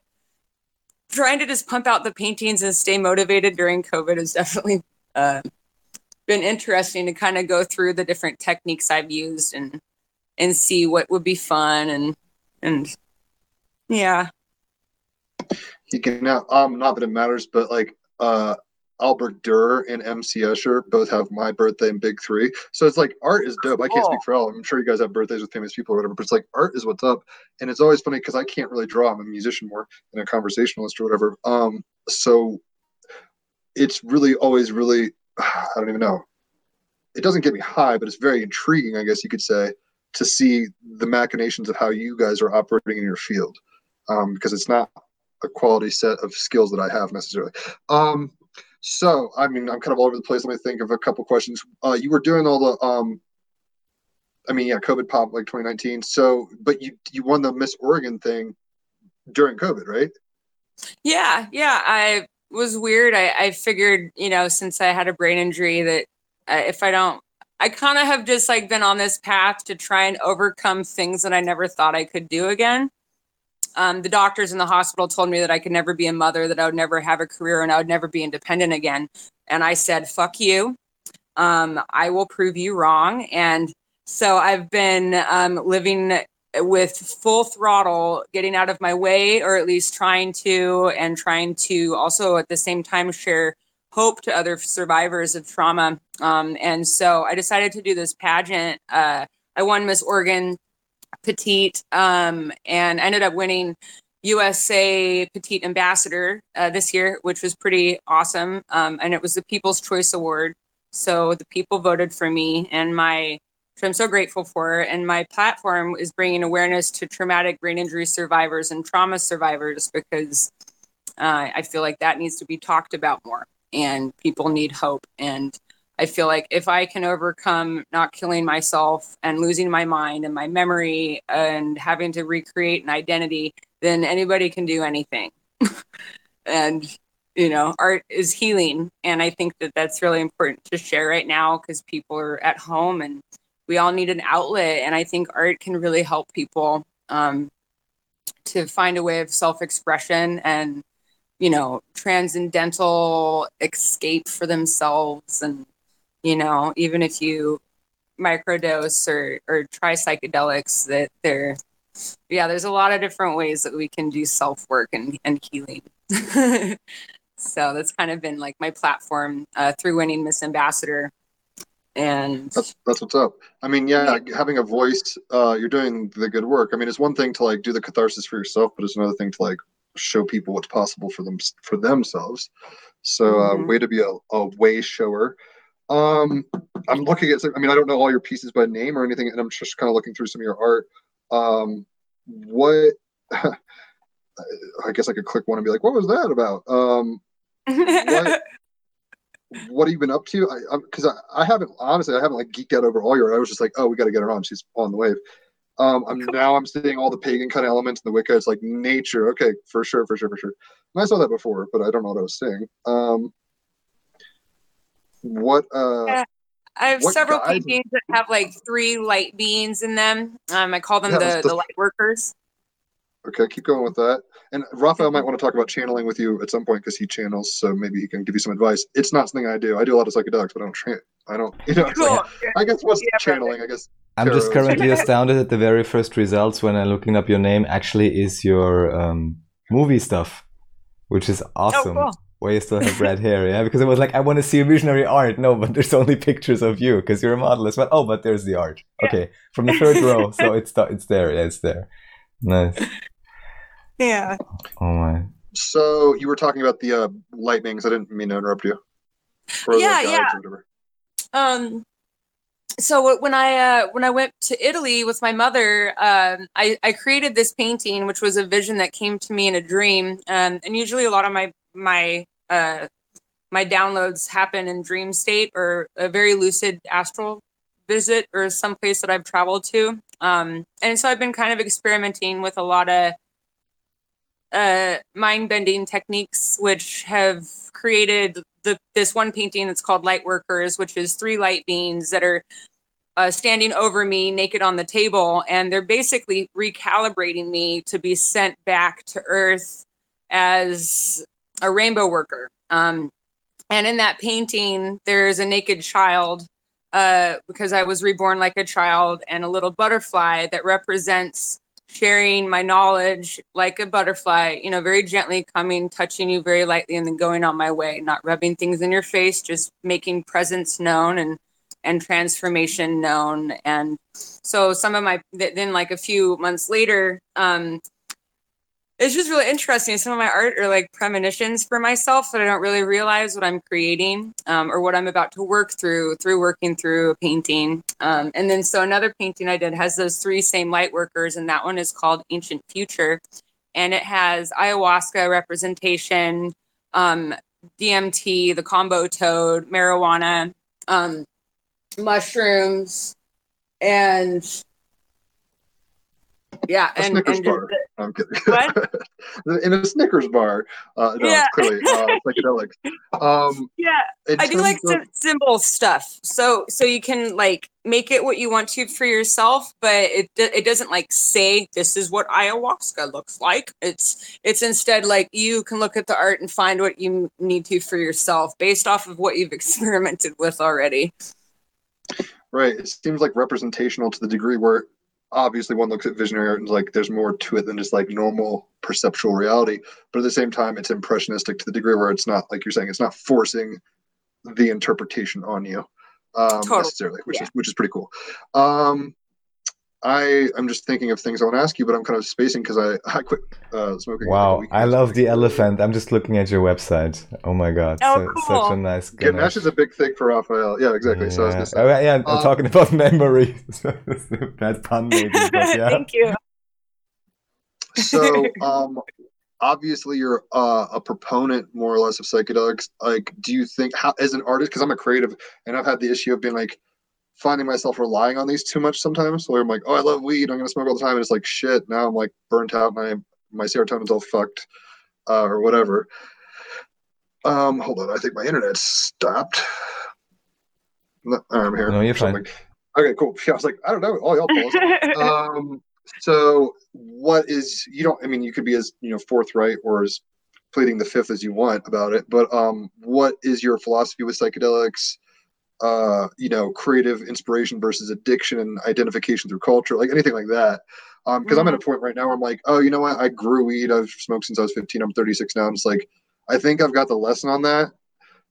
trying to just pump out the paintings and stay motivated during COVID is definitely uh, been interesting to kind of go through the different techniques I've used and, and see what would be fun and and yeah. You can now um not that it matters, but like uh Albert Durer and M C Escher both have my birthday and Big Three. So it's like art is dope. I can't speak for all. I'm sure you guys have birthdays with famous people or whatever, but it's like art is what's up. And it's always funny because I can't really draw. I'm a musician more than a conversationalist or whatever. Um so it's really always really I don't even know. It doesn't get me high, but it's very intriguing, I guess you could say, to see the machinations of how you guys are operating in your field. Um, because it's not a quality set of skills that I have necessarily. Um, so, I mean, I'm kind of all over the place. Let me think of a couple questions. Uh, you were doing all the, um, I mean, yeah, COVID pop like twenty nineteen. So, but you, you won the Miss Oregon thing during COVID, right? Yeah. Yeah. I was weird. I, I figured, you know, since I had a brain injury that uh, if I don't, I kind of have just like been on this path to try and overcome things that I never thought I could do again. Um, the doctors in the hospital told me that I could never be a mother, that I would never have a career, and I would never be independent again. And I said, fuck you. Um, I will prove you wrong. And so I've been um, living with full throttle, getting out of my way, or at least trying to, and trying to also at the same time share hope to other survivors of trauma. Um, and so I decided to do this pageant. Uh, I won Miss Oregon Petite um, and ended up winning U S A Petite Ambassador uh, this year, which was pretty awesome. Um, and it was the People's Choice Award. So the people voted for me, and my, which I'm so grateful for. And my platform is bringing awareness to traumatic brain injury survivors and trauma survivors, because uh, I feel like that needs to be talked about more, and people need hope. And I feel like if I can overcome not killing myself and losing my mind and my memory and having to recreate an identity, then anybody can do anything. And, you know, art is healing. And I think that that's really important to share right now, because people are at home and we all need an outlet. And I think art can really help people um, to find a way of self-expression and, you know, transcendental escape for themselves. And, you know, even if you microdose or, or try psychedelics, that they're, yeah, there's a lot of different ways that we can do self-work and, and healing. So that's kind of been like my platform uh, through winning Miss Ambassador. And that's, that's what's up. I mean, yeah, having a voice, uh, you're doing the good work. I mean, it's one thing to like do the catharsis for yourself, but it's another thing to like show people what's possible for them, for themselves. So mm-hmm. uh, way to be a, a way shower. Um, I'm looking at, I mean, I don't know all your pieces by name or anything, and I'm just kind of looking through some of your art. Um, what, I guess I could click one and be like, what was that about? Um, what, what have you been up to? I, because I, I haven't, honestly, I haven't like geeked out over all your, I was just like, oh, we got to get her on. She's on the wave. Um, I'm cool. Now I'm seeing all the pagan kind of elements in the Wicca. It's like nature. Okay, for sure, for sure, for sure. And I saw that before, but I don't know what I was saying. Um, what? Uh, yeah. I have several paintings that have like three light beings in them. Um, I call them yeah, the, the the light workers. Okay, keep going with that. And Raphael might want to talk about channeling with you at some point, because he channels, so maybe he can give you some advice. It's not something I do. I do a lot of psychedelics, but I don't tra- I don't, you know, cool. Like, I guess what's yeah, channeling, I guess. I'm just currently astounded at the very first results when I'm looking up your name actually is your um, movie stuff, which is awesome. Oh, cool. Why you still have red hair, yeah? Because it was like, I want to see visionary art. No, but there's only pictures of you because you're a model as well. Oh, but there's the art. Yeah. Okay, from the third row. So it's it's there. Yeah, it's there. Nice. Yeah. Oh, my. So you were talking about the uh, lightnings. I didn't mean to interrupt you. Or yeah, yeah. Um. So when I uh, when I went to Italy with my mother, um, I, I created this painting, which was a vision that came to me in a dream. Um, and usually a lot of my my uh, my downloads happen in dream state or a very lucid astral visit or someplace that I've traveled to. Um, and so I've been kind of experimenting with a lot of uh, mind-bending techniques, which have created the, this one painting that's called Lightworkers, which is three light beings that are uh, standing over me naked on the table. And they're basically recalibrating me to be sent back to Earth as a rainbow worker. Um, and in that painting, there's a naked child uh, because I was reborn like a child, and a little butterfly that represents sharing my knowledge like a butterfly, you know, very gently coming, touching you very lightly, and then going on my way, not rubbing things in your face, just making presence known and, and transformation known. And so some of my, then like a few months later, um, it's just really interesting. Some of my art are like premonitions for myself that I don't really realize what I'm creating um, or what I'm about to work through, through working through a painting. Um, and then so another painting I did has those three same light workers, and that one is called Ancient Future. And it has ayahuasca representation, um, D M T, the combo toad, marijuana, um, mushrooms, and... Yeah, a and, Snickers and bar. The, I'm kidding. What? In a Snickers bar. Uh, no, yeah. It's clearly uh, psychedelics. Um, yeah, I do like of... symbol stuff. So, so you can like make it what you want to for yourself, but it it doesn't like say this is what ayahuasca looks like. It's it's instead like you can look at the art and find what you need to for yourself based off of what you've experimented with already. Right. It seems like representational to the degree where obviously one looks at visionary art and is like, there's more to it than just like normal perceptual reality. But at the same time, it's impressionistic to the degree where it's not, like you're saying, it's not forcing the interpretation on you um, totally. necessarily, which yeah. is which is pretty cool. Um, I I'm just thinking of things I want to ask you, but I'm kind of spacing because I, I quit uh, smoking. Wow, I love the elephant. I'm just looking at your website. Oh my god, oh, so, cool. such a nice. Goodness. Ganesh is a big thing for Raphael. Yeah, exactly. Yeah. So I was gonna say, oh, yeah, I'm um, talking about memory. Bad pun, maybe. But yeah. Thank you. So, um, obviously, you're uh, a proponent, more or less, of psychedelics. Like, do you think, how, as an artist, because I'm a creative, and I've had the issue of being like, finding myself relying on these too much sometimes, where I'm like, oh, I love weed, I'm gonna smoke all the time, and it's like, shit, now I'm like burnt out, and I, my serotonin's all fucked, uh, or whatever. Um, hold on, I think my internet stopped. No, I'm here. No, you're fine. Like, okay, cool. I was like, I don't know, all y'all balls. um, so what is, you don't, I mean, you could be as, you know, forthright or as pleading the fifth as you want about it, but um, what is your philosophy with psychedelics? Uh, you know, creative inspiration versus addiction and identification through culture, like anything like that. Um, because mm-hmm. I'm at a point right now where I'm like, oh, you know what? I grew weed. I've smoked since I was fifteen. I'm thirty-six now. It's like, I think I've got the lesson on that.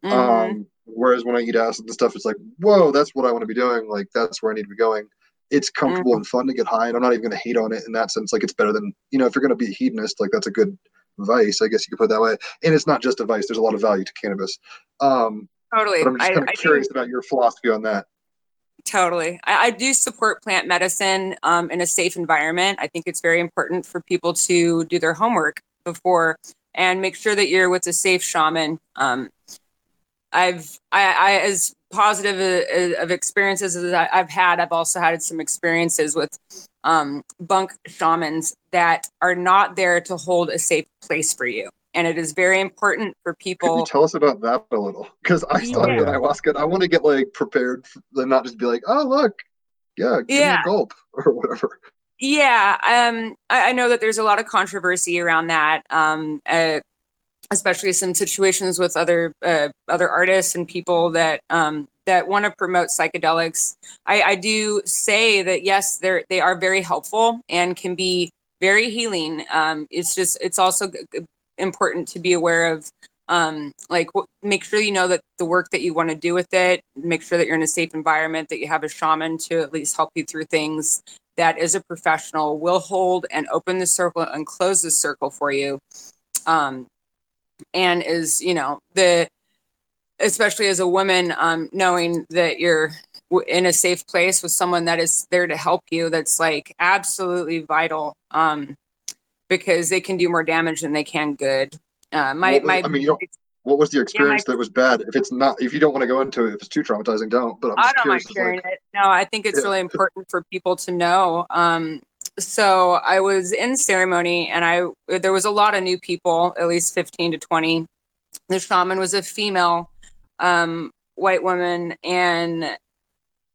Mm-hmm. Um, whereas when I eat acid and stuff, it's like, whoa, that's what I want to be doing. Like, that's where I need to be going. It's comfortable mm-hmm. and fun to get high, and I'm not even going to hate on it in that sense. Like, it's better than, you know, if you're going to be a hedonist, like, that's a good vice, I guess you could put it that way. And it's not just a vice. There's a lot of value to cannabis. Um, Totally. But I'm just kind of I, curious I do, about your philosophy on that. Totally. I, I do support plant medicine um, in a safe environment. I think it's very important for people to do their homework before and make sure that you're with a safe shaman. Um, I've, I, I, as positive a, a, of experiences as I've had, I've also had some experiences with um, bunk shamans that are not there to hold a safe place for you. And it is very important for people. Can you tell us about that a little? Because I started yeah. ayahuasca. And I want to get like prepared and not just be like, oh, look, yeah, give yeah. me a gulp or whatever. Yeah. Um, I, I know that there's a lot of controversy around that, um, uh, especially some situations with other uh, other artists and people that um, that want to promote psychedelics. I, I do say that, yes, they're, they are very helpful and can be very healing. Um, it's just it's also g- g- important to be aware of, um, like w- make sure you know that the work that you want to do with it, make sure that you're in a safe environment, that you have a shaman to at least help you through things, that is a professional, will hold and open the circle and close the circle for you. Um, and is, you know, the, especially as a woman, um, knowing that you're w- in a safe place with someone that is there to help you, that's like absolutely vital. Um, because they can do more damage than they can good. Uh, my, what, my, I mean, you know, what was the experience yeah, my, that was bad? If it's not, if you don't want to go into it, if it's too traumatizing, don't. But I'm just I don't curious, mind sharing like, it. No, I think it's yeah. really important for people to know. Um, so I was in ceremony, and I there was a lot of new people, at least fifteen to twenty. The shaman was a female um, white woman, and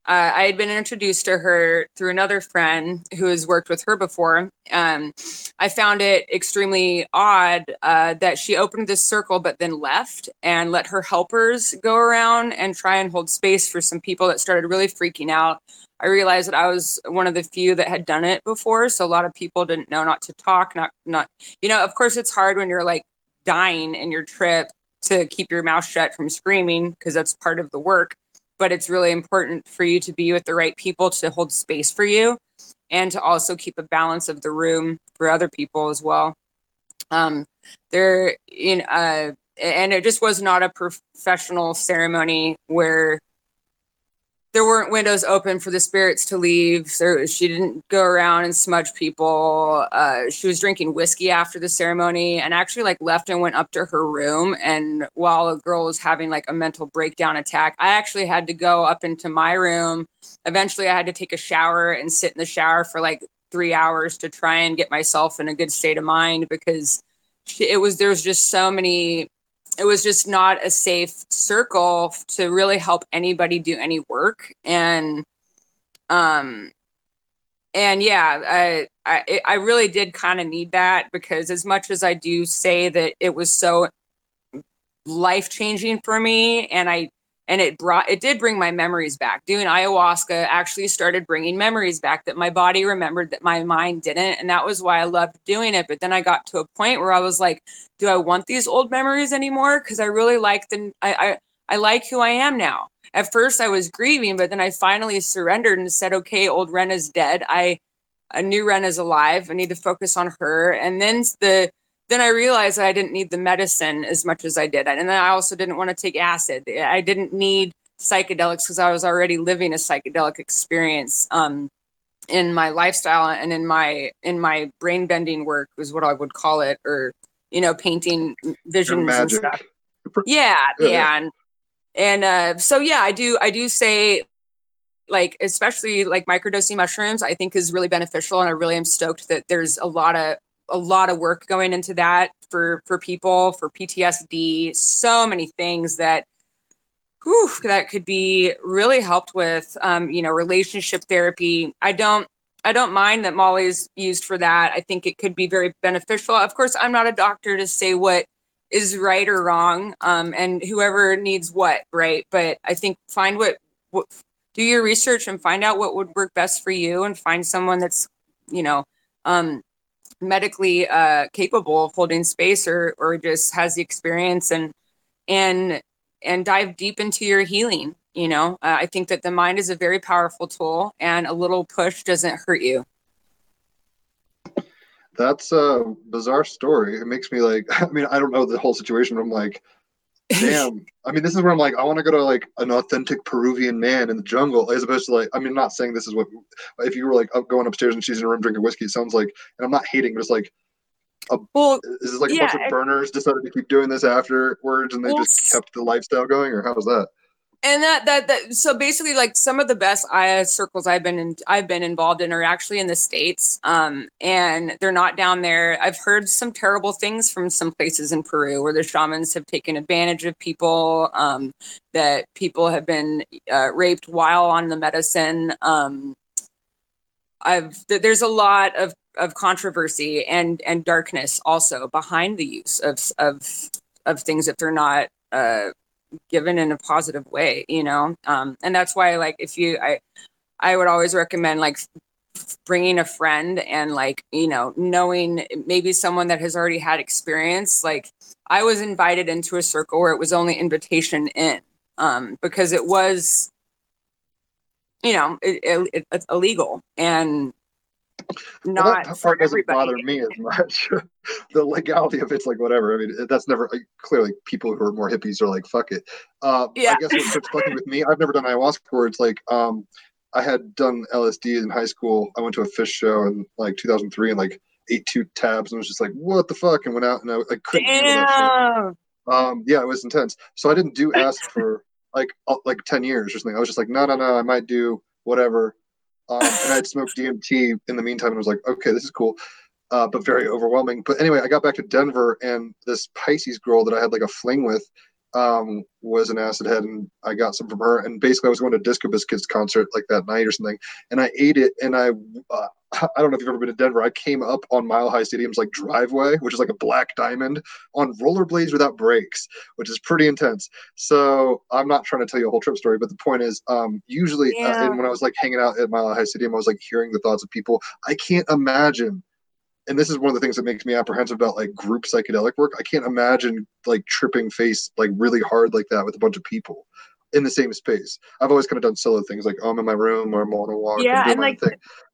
Uh, I had been introduced to her through another friend who has worked with her before. Um, I found it extremely odd uh, that she opened this circle but then left and let her helpers go around and try and hold space for some people that started really freaking out. I realized that I was one of the few that had done it before, so a lot of people didn't know not to talk, not not you know. Of course, it's hard when you're like dying in your trip to keep your mouth shut from screaming because that's part of the work. But it's really important for you to be with the right people to hold space for you and to also keep a balance of the room for other people as well. Um, there, you know, uh, and it just was not a professional ceremony where there weren't windows open for the spirits to leave. So she didn't go around and smudge people. Uh, she was drinking whiskey after the ceremony and actually like left and went up to her room. And while a girl was having like a mental breakdown attack, I actually had to go up into my room. Eventually I had to take a shower and sit in the shower for like three hours to try and get myself in a good state of mind because it was, there was just so many, it was just not a safe circle to really help anybody do any work. And, um, and yeah, I, I, I really did kind of need that because as much as I do say that it was so life-changing for me and I, And it brought, it did bring my memories back. Doing ayahuasca actually started bringing memories back that my body remembered that my mind didn't. And that was why I loved doing it. But then I got to a point where I was like, do I want these old memories anymore? Cause I really like them. I, I, I like who I am now. At first I was grieving, but then I finally surrendered and said, okay, old Ren is dead. I, a new Ren is alive. I need to focus on her. And then the, Then I realized that I didn't need the medicine as much as I did. And then I also didn't want to take acid. I didn't need psychedelics because I was already living a psychedelic experience um, in my lifestyle and in my in my brain bending work is what I would call it, or, you know, painting visions and stuff. Yeah, yeah. yeah. And, and uh, so, yeah, I do. I do say, like, especially like microdosing mushrooms, I think is really beneficial. And I really am stoked that there's a lot of a lot of work going into that for, for people, for P T S D, so many things that, whew, that could be really helped with, um, you know, relationship therapy. I don't, I don't mind that Molly's used for that. I think it could be very beneficial. Of course, I'm not a doctor to say what is right or wrong. Um, and whoever needs what, right. But I think find what, what, do your research and find out what would work best for you and find someone that's, you know, um, medically uh capable of holding space or or just has the experience and and and dive deep into your healing. you know uh, I think that the mind is a very powerful tool and a little push doesn't hurt you. That's a bizarre story. It makes me like, I mean, I don't know the whole situation, but I'm like, damn. I mean, this is where I'm like, I want to go to like an authentic Peruvian man in the jungle, as opposed to like, I mean, I'm not saying this is what, if you were like up going upstairs and she's in a room drinking whiskey, it sounds like, and I'm not hating, but it's like, a, well, is this like yeah, a bunch of burners decided to keep doing this afterwards and they well, just kept the lifestyle going, or how was that? And that, that, that, so basically like some of the best I A circles I've been in, I've been involved in are actually in the States. Um, and they're not down there. I've heard some terrible things from some places in Peru where the shamans have taken advantage of people, um, that people have been, uh, raped while on the medicine. Um, I've, th- there's a lot of, of controversy and, and darkness also behind the use of, of, of things that they're not, uh, given in a positive way, you know? Um, and that's why, like, if you, I, I would always recommend like bringing a friend and like, you know, knowing maybe someone that has already had experience. Like I was invited into a circle where it was only invitation in, um, because it was, you know, it, it, it's illegal and not well, that part doesn't bother me as much. The legality of it's like whatever. I mean, that's never like, clearly people who are more hippies are like fuck it. Uh, yeah. I guess it's fucking with me. I've never done ayahuasca where it's like um, I had done L S D in high school. I went to a fish show in like two thousand three and like ate two tabs and was just like what the fuck and went out and I, I couldn't. Damn. Um, yeah, it was intense. So I didn't do acid for like like ten years or something. I was just like no no no I might do whatever. Um, and I'd smoked D M T in the meantime and was like, okay, this is cool, uh, but very overwhelming. But anyway, I got back to Denver and this Pisces girl that I had like a fling with um, was an acid head and I got some from her. And basically I was going to a Disco Biscuits concert like that night or something. And I ate it and I, uh, I don't know if you've ever been to Denver. I came up on Mile High Stadium's like driveway, which is like a black diamond on rollerblades without brakes, which is pretty intense. So I'm not trying to tell you a whole trip story, but the point is um, usually yeah. uh, and when I was like hanging out at Mile High Stadium, I was like hearing the thoughts of people. I can't imagine. And this is one of the things that makes me apprehensive about like group psychedelic work. I can't imagine like tripping face, like really hard like that with a bunch of people in the same space. I've always kind of done solo things like, oh, I'm in my room or I'm on a walk. Yeah. And, and like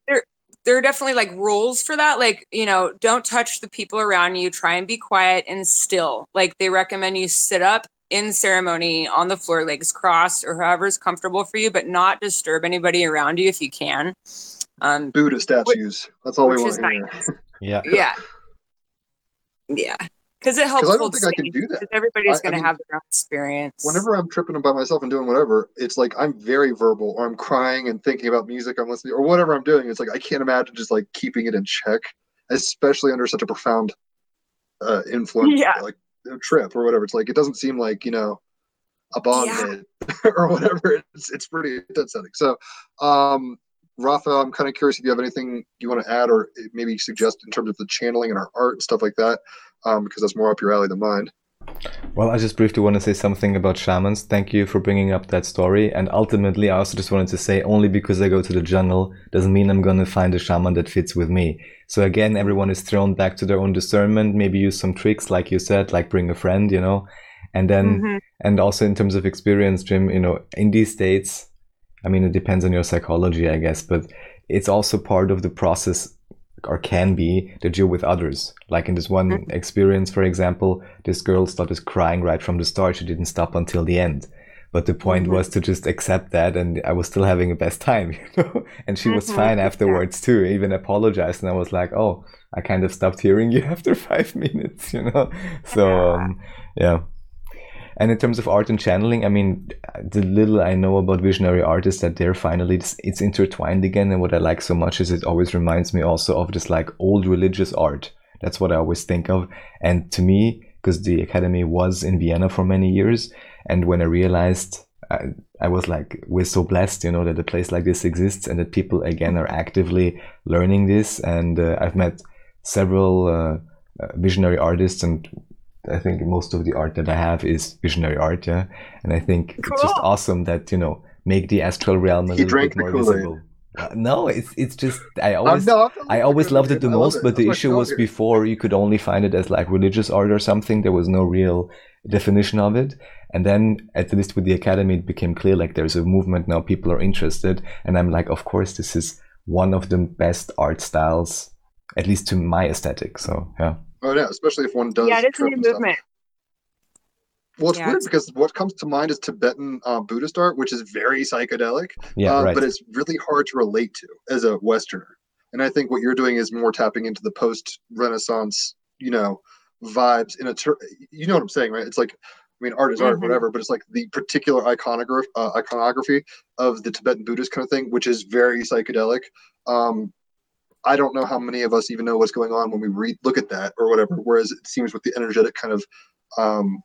there, there are definitely like rules for that. Like, you know, don't touch the people around you, try and be quiet and still. Like they recommend you sit up in ceremony on the floor, legs crossed or however's comfortable for you, but not disturb anybody around you if you can. Um, Buddha statues. Which, that's all we want to hear. Nice. Yeah. Yeah. Yeah. Because it helps. Cause I don't think space. I can do that. Everybody's going mean, to have their own experience. Whenever I'm tripping by myself and doing whatever, it's like I'm very verbal, or I'm crying and thinking about music I'm listening, or whatever I'm doing. It's like I can't imagine just like keeping it in check, especially under such a profound uh, influence, yeah. like trip or whatever. It's like it doesn't seem like you know a bomb hit yeah. or whatever. It's it's pretty intense sounding. So. um Rafa, I'm kind of curious if you have anything you want to add or maybe suggest in terms of the channeling and our art and stuff like that, um, because that's more up your alley than mine. Well, I just briefly want to say something about shamans. Thank you for bringing up that story. And ultimately, I also just wanted to say, only because I go to the jungle doesn't mean I'm going to find a shaman that fits with me. So again, everyone is thrown back to their own discernment, maybe use some tricks, like you said, like bring a friend, you know. And then, mm-hmm. and also in terms of experience, Jim, you know, in these states, I mean, it depends on your psychology, I guess, but it's also part of the process, or can be, that you're with others. Like in this one mm-hmm. experience, for example, this girl started crying right from the start. She didn't stop until the end. But the point mm-hmm. was to just accept that, and I was still having the best time, you know. And she mm-hmm. was fine afterwards too, even apologized. And I was like, oh, I kind of stopped hearing you after five minutes, you know. So, um, yeah. And in terms of art and channeling, I mean, the little I know about visionary art is that they're finally, it's, it's intertwined again. And what I like so much is it always reminds me also of this like old religious art. That's what I always think of. And to me, because the academy was in Vienna for many years, and when I realized, I, I was like, we're so blessed, you know, that a place like this exists and that people again are actively learning this. And uh, I've met several uh, visionary artists, and I think most of the art that I have is visionary art, yeah. And I think cool. It's just awesome that, you know, make the astral realm a he little bit more visible. Uh, no, it's it's just I always um, no, I always loved it the most, it. but that's the issue was before you could only find it as like religious art or something. There was no real definition of it. And then at least with the academy, it became clear, like there's a movement now, people are interested, and I'm like, of course, this is one of the best art styles, at least to my aesthetic. So yeah. Oh yeah, especially if one does. Yeah, it's a new movement. Well, it's yeah, weird it's... because what comes to mind is Tibetan uh, Buddhist art, which is very psychedelic, yeah, uh, right. but it's really hard to relate to as a Westerner. And I think what you're doing is more tapping into the post-Renaissance, you know, vibes in a. Ter- you know what I'm saying, right? It's like, I mean, art is art, mm-hmm. whatever, but it's like the particular iconogra- uh, iconography of the Tibetan Buddhist kind of thing, which is very psychedelic. Um, I don't know how many of us even know what's going on when we read, look at that or whatever. Whereas it seems with the energetic kind of, um,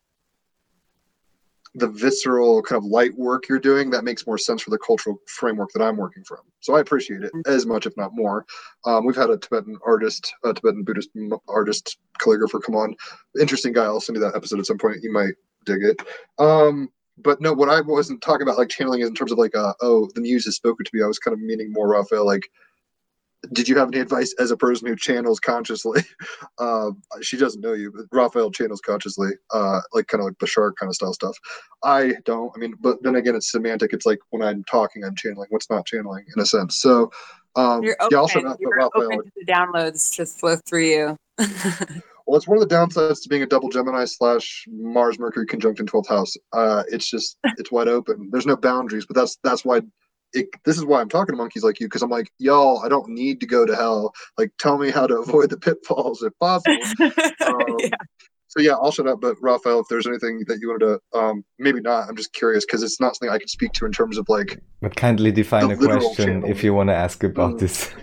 the visceral kind of light work you're doing, that makes more sense for the cultural framework that I'm working from. So I appreciate it as much, if not more. Um, we've had a Tibetan artist, a Tibetan Buddhist artist, calligrapher come on. Interesting guy. I'll send you that episode at some point. You might dig it. Um, but no, what I wasn't talking about, like channeling, is in terms of like, uh, oh, the muse has spoken to me. I was kind of meaning more, Raphael, like, did you have any advice as a person who channels consciously? Uh, she doesn't know you, but Raphael channels consciously, uh, like kind of like Bashar kind of style stuff. I don't, I mean, but then again, it's semantic. It's like when I'm talking, I'm channeling. What's not channeling in a sense. So um, you're open, yeah, also not, you're Raphael, open to the downloads to flow through you. Well, it's one of the downsides to being a double Gemini slash Mars Mercury conjunct in twelfth house. Uh, it's just, it's wide open. There's no boundaries, but that's, that's why It, this is why I'm talking to monkeys like you, because I'm like, y'all, I don't need to go to hell. Like, tell me how to avoid the pitfalls if possible. um, yeah. So yeah, I'll shut up. But Raphael, if there's anything that you wanted to, um, maybe not. I'm just curious because it's not something I can speak to in terms of like. But kindly define a question channel. If you want to ask about um, this.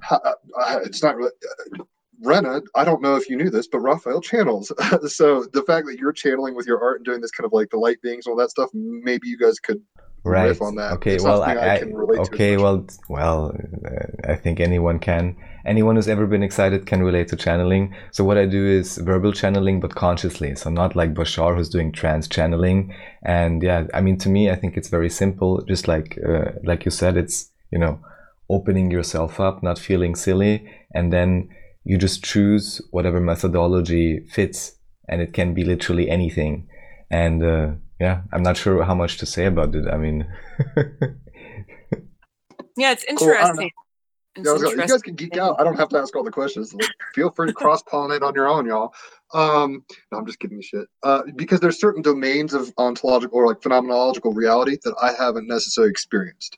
how, uh, it's not really. Uh, Rena, I don't know if you knew this, but Raphael channels. So the fact that you're channeling with your art and doing this kind of like the light beings and all that stuff, maybe you guys could. Right. On that. Okay. It's well, I, I can relate okay. To well, well, uh, I think anyone can. Anyone who's ever been excited can relate to channeling. So what I do is verbal channeling, but consciously. So not like Bashar, who's doing trance channeling. And yeah, I mean, to me, I think it's very simple. Just like, uh, like you said, it's, you know, opening yourself up, not feeling silly, and then you just choose whatever methodology fits, and it can be literally anything. And uh, yeah, I'm not sure how much to say about it. I mean, yeah, it's interesting. Cool. It's yeah, interesting. You guys can geek out. I don't have to ask all the questions. Like, feel free to cross-pollinate on your own, y'all. Um, no, I'm just kidding you shit. Uh, because there's certain domains of ontological or like phenomenological reality that I haven't necessarily experienced.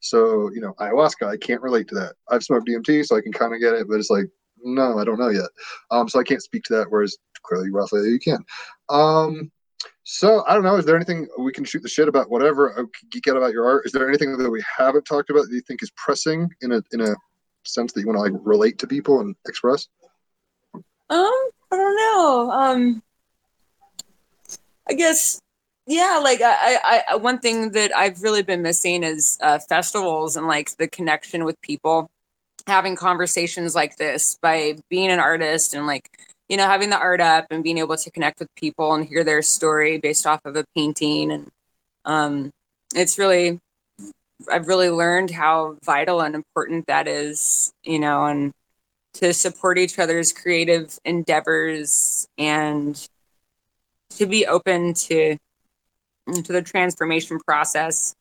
So, you know, ayahuasca, I can't relate to that. I've smoked D M T, so I can kind of get it, but it's like, no, I don't know yet. Um, so I can't speak to that, whereas clearly, Raphael, you can. Um, So, I don't know, is there anything we can shoot the shit about, whatever, geek out about your art? Is there anything that we haven't talked about that you think is pressing in a in a sense that you want to, like, relate to people and express? Um, I don't know. Um, I guess, yeah, like, I, I, I one thing that I've really been missing is uh, festivals and, like, the connection with people, having conversations like this by being an artist and, like, you know, having the art up and being able to connect with people and hear their story based off of a painting. And um, it's really, I've really learned how vital and important that is, you know, and to support each other's creative endeavors and to be open to, to the transformation process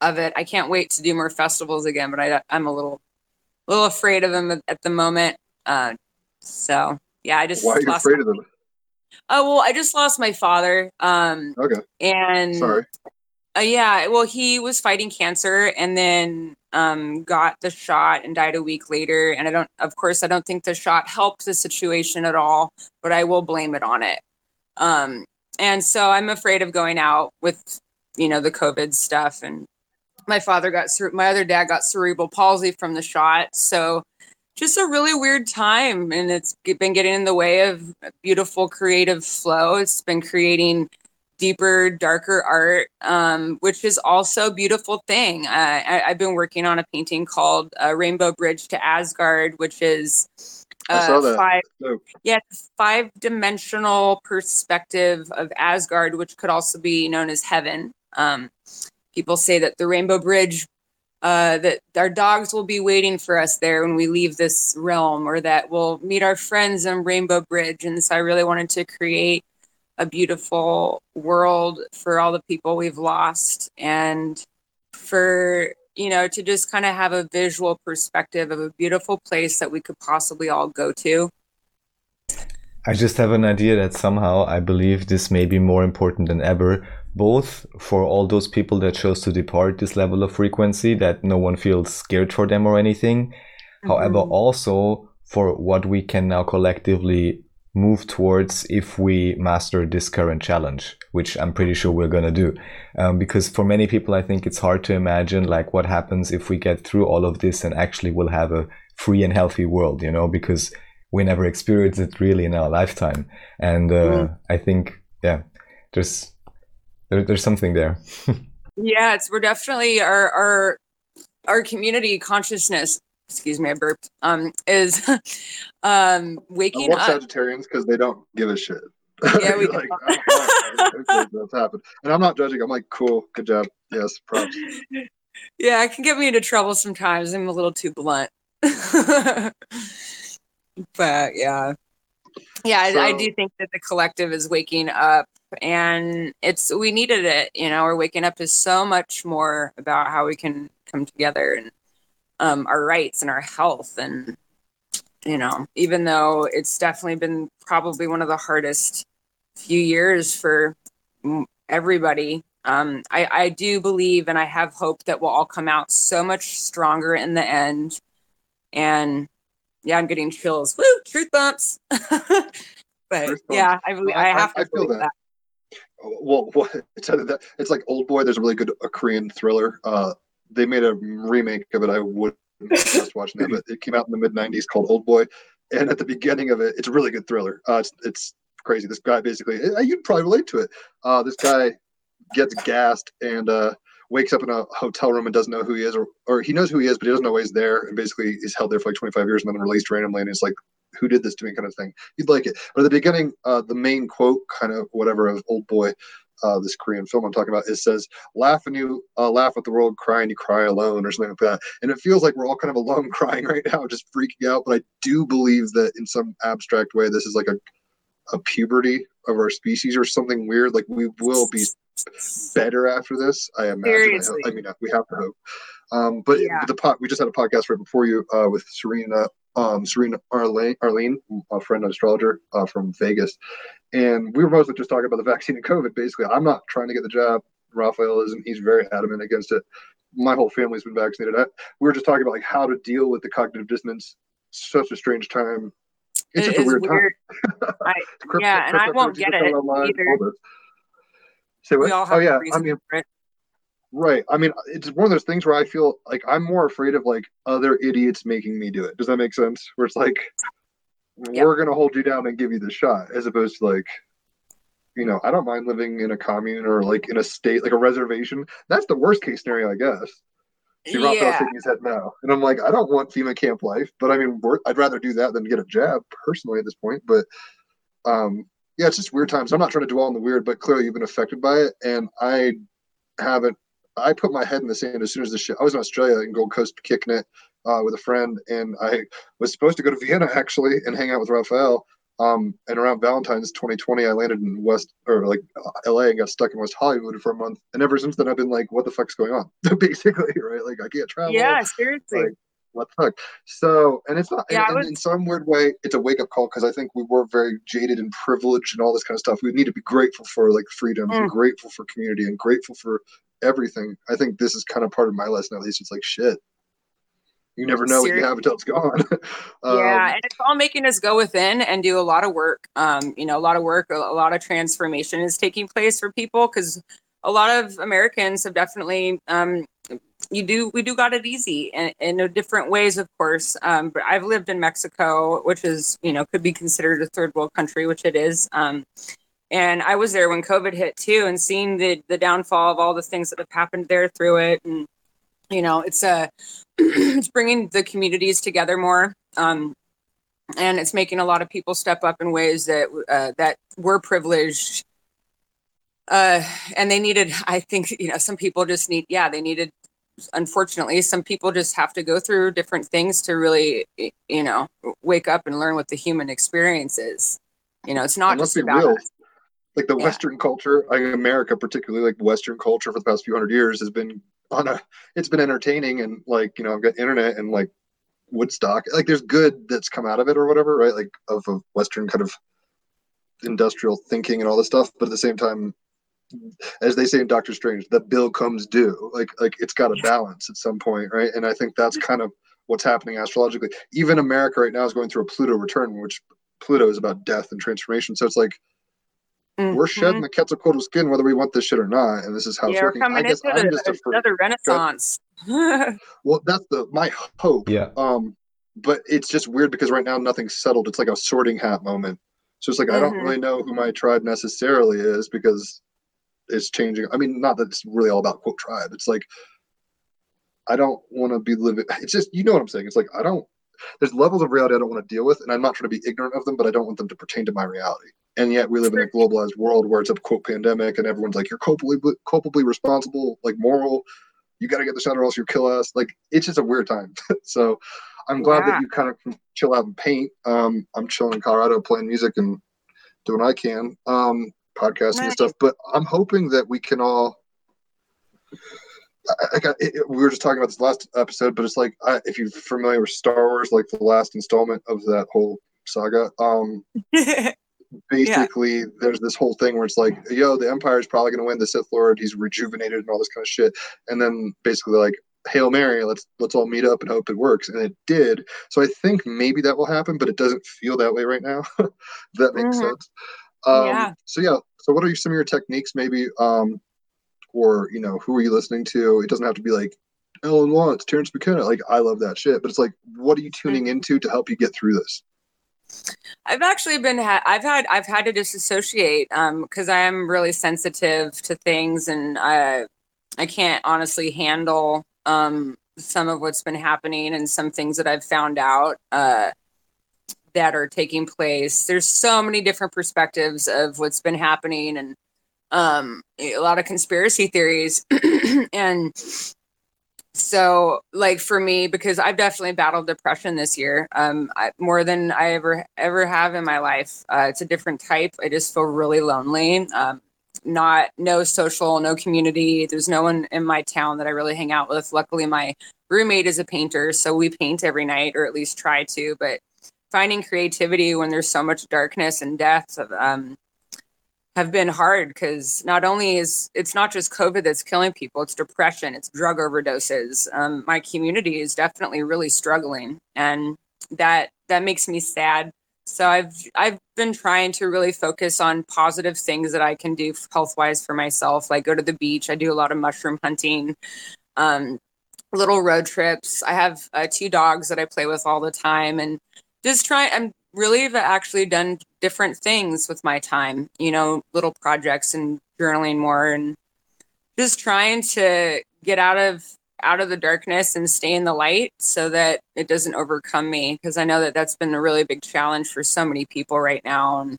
of it. I can't wait to do more festivals again, but I, I'm a little, little afraid of them at the moment. Uh, so yeah, I just, why are you afraid of them? Oh, well, I just lost my father. Um, okay. And sorry. Uh, yeah, well, he was fighting cancer and then um, got the shot and died a week later. And I don't, of course, I don't think the shot helped the situation at all, but I will blame it on it. Um, and so I'm afraid of going out with, you know, the COVID stuff. And my father got, cere- my other dad got cerebral palsy from the shot. So just a really weird time. And it's been getting in the way of beautiful creative flow. It's been creating deeper, darker art, um, which is also a beautiful thing. Uh, I, I've been working on a painting called uh, Rainbow Bridge to Asgard, which is uh, five, oh. yeah, five-dimensional perspective of Asgard, which could also be known as heaven. Um, people say that the Rainbow Bridge, uh, that our dogs will be waiting for us there when we leave this realm, or that we'll meet our friends on Rainbow Bridge. And so I really wanted to create a beautiful world for all the people we've lost, and for, you know, to just kind of have a visual perspective of a beautiful place that we could possibly all go to. I just have an idea that somehow I believe this may be more important than ever, both for all those people that chose to depart this level of frequency, that no one feels scared for them or anything. Mm-hmm. However, also for what we can now collectively move towards if we master this current challenge, which I'm pretty sure we're gonna do, um, because for many people I think it's hard to imagine like what happens if we get through all of this and actually will have a free and healthy world, you know, because we never experienced it really in our lifetime. And uh, mm. I think yeah there's there, there's something there. Yeah, it's we're definitely our our our community consciousness, excuse me, I burped, um, is um, waking up. I love Sagittarians because they don't give a shit. Yeah, we like, oh, okay, that's happened. And I'm not judging. I'm like, cool, good job. Yes, props. Yeah, it can get me into trouble sometimes. I'm a little too blunt. But yeah. Yeah, so, I, I do think that the collective is waking up, and it's we needed it. You know, we're waking up to so much more about how we can come together and Um, our rights and our health. And, you know, even though it's definitely been probably one of the hardest few years for everybody, um, I, I do believe and I have hope that we'll all come out so much stronger in the end. And yeah, I'm getting chills. Woo, truth bumps. But truth yeah, bumps. I believe I, I have I, to I believe feel that. that. Well, what, it's like Old Boy. There's a really good a Korean thriller. Uh, They made a remake of it. I wouldn't just watch that, but it came out in the mid nineties called Old Boy. And at the beginning of it, it's a really good thriller. Uh, it's, it's crazy. This guy basically, you'd probably relate to it. Uh, this guy gets gassed and uh, wakes up in a hotel room and doesn't know who he is, or, or he knows who he is, but he doesn't know why he's there. And basically he's held there for like twenty-five years and then released randomly. And it's like, who did this to me kind of thing. You'd like it. But at the beginning, uh, the main quote kind of whatever of Old Boy, Uh, this Korean film I'm talking about, it says, laugh and you uh, laugh with the world, cry and you cry alone, or something like that. And it feels like we're all kind of alone crying right now, just freaking out. But I do believe that in some abstract way, this is like a, a puberty of our species or something weird. Like we will be better after this, I imagine. I, I mean, we have to hope. Um, but yeah. the pot, we just had a podcast right before you uh, with Serena, um, Serena Arlene, Arlene, a friend, an astrologer uh, from Vegas. And we were mostly just talking about the vaccine and COVID, basically. I'm not trying to get the job. Raphael isn't. He's very adamant against it. My whole family's been vaccinated. I, we were just talking about like how to deal with the cognitive dissonance. Such a strange time. It's it just a weird, weird time. I, yeah, and I won't get it online, either. Say what? We all have oh, yeah. I mean, right? Right. I mean, it's one of those things where I feel like I'm more afraid of like other idiots making me do it. Does that make sense? Where it's like, yep, we're going to hold you down and give you the shot, as opposed to like, you know, I don't mind living in a commune or like in a state, like a reservation. That's the worst case scenario, I guess. She rocked yeah. out and said no. And I'm like, I don't want FEMA camp life, but I mean, I'd rather do that than get a jab personally at this point. But um, yeah, it's just weird times. I'm not trying to dwell on the weird, but clearly you've been affected by it. And I haven't, I put my head in the sand as soon as this shit, I was in Australia in Gold Coast kicking it uh, with a friend. And I was supposed to go to Vienna actually and hang out with Raphael. Um, and around Valentine's twenty twenty, I landed in West or like L A and got stuck in West Hollywood for a month. And ever since then, I've been like, what the fuck's going on? Basically, right? Like, I can't travel. Yeah, seriously. Like, what the fuck? So, and it's not, yeah, and, was... and in some weird way, it's a wake up call because I think we were very jaded and privileged and all this kind of stuff. We need to be grateful for like freedom mm. and grateful for community and grateful for everything. I think this is kind of part of my lesson, at least. It's like, shit. You never know Seriously. What you have until it's gone. um, yeah, and it's all making us go within and do a lot of work. Um, you know, a lot of work, a lot of transformation is taking place for people because a lot of Americans have definitely, um, you do, we do got it easy and in different ways, of course. Um, but I've lived in Mexico, which is, you know, could be considered a third world country, which it is. Um, and I was there when COVID hit too, and seeing the the downfall of all the things that have happened there through it, and you know, it's a it's bringing the communities together more, um, and it's making a lot of people step up in ways that uh, that were privileged, uh, and they needed. I think you know, some people just need. Yeah, they needed. Unfortunately, some people just have to go through different things to really, you know, wake up and learn what the human experience is. You know, it's not just about us. Like the yeah. Western culture, like America, particularly like Western culture for the past few hundred years has been. On a, it's been entertaining and like, you know, I've got internet and like Woodstock, like there's good that's come out of it or whatever, right? Like of a Western kind of industrial thinking and all this stuff. But at the same time, as they say in Doctor Strange, the bill comes due, like, like it's got a balance at some point. Right. And I think that's kind of what's happening astrologically. Even America right now is going through a Pluto return, which Pluto is about death and transformation. So it's like, Mm-hmm. we're shedding the Quetzalcoatl skin whether we want this shit or not, and this is how yeah, it's working. I guess I'm a, just a another renaissance. Well, that's the my hope. Yeah. Um, but it's just weird because right now nothing's settled. It's like a sorting hat moment. So it's like mm-hmm. I don't really know who my tribe necessarily is because it's changing. I mean, not that it's really all about quote tribe. It's like I don't want to be living. It's just you know what I'm saying. It's like I don't. There's levels of reality I don't want to deal with, and I'm not trying to be ignorant of them, but I don't want them to pertain to my reality. And yet we live in a globalized world where it's a quote pandemic, and everyone's like, you're culpably, culpably responsible, like moral. You got to get the shot or else you'll kill us. Like it's just a weird time. So I'm glad yeah. that you kind of can chill out and paint. Um, I'm chilling in Colorado, playing music and doing what I can, um, podcasting nice. And stuff. But I'm hoping that we can all. I got, it, it, we were just talking about this last episode, but it's like I, if you're familiar with Star Wars, like the last installment of that whole saga, um, basically yeah. there's this whole thing where it's like, yo, the Empire is probably going to win. The Sith Lord, he's rejuvenated and all this kind of shit. And then basically like, Hail Mary, let's let's all meet up and hope it works. And it did. So I think maybe that will happen, but it doesn't feel that way right now. That makes mm-hmm. sense. Um, yeah. So yeah. So what are some of your techniques maybe? Um, Or, you know, who are you listening to? It doesn't have to be like Ellen Watts, Terrence McKenna. Like, I love that shit. But it's like, what are you tuning into to help you get through this? I've actually been, ha- I've had, I've had to disassociate um, because I am really sensitive to things. And I, I can't honestly handle um, some of what's been happening and some things that I've found out uh, that are taking place. There's so many different perspectives of what's been happening and, Um, a lot of conspiracy theories. And so like for me, because I've definitely battled depression this year, um, I, more than I ever, ever have in my life. Uh, it's a different type. I just feel really lonely. Um, not no social, no community. There's no one in my town that I really hang out with. Luckily my roommate is a painter, so we paint every night or at least try to, but finding creativity when there's so much darkness and death, um, have been hard because not only is it's not just COVID that's killing people, it's depression, it's drug overdoses. Um, my community is definitely really struggling, and that that makes me sad. So I've I've been trying to really focus on positive things that I can do health wise for myself. Like go to the beach. I do a lot of mushroom hunting, um, little road trips. I have uh, two dogs that I play with all the time, and just try. I'm really have actually done different things with my time, you know, little projects and journaling more and just trying to get out of out of the darkness and stay in the light so that it doesn't overcome me. Because I know that that's been a really big challenge for so many people right now. And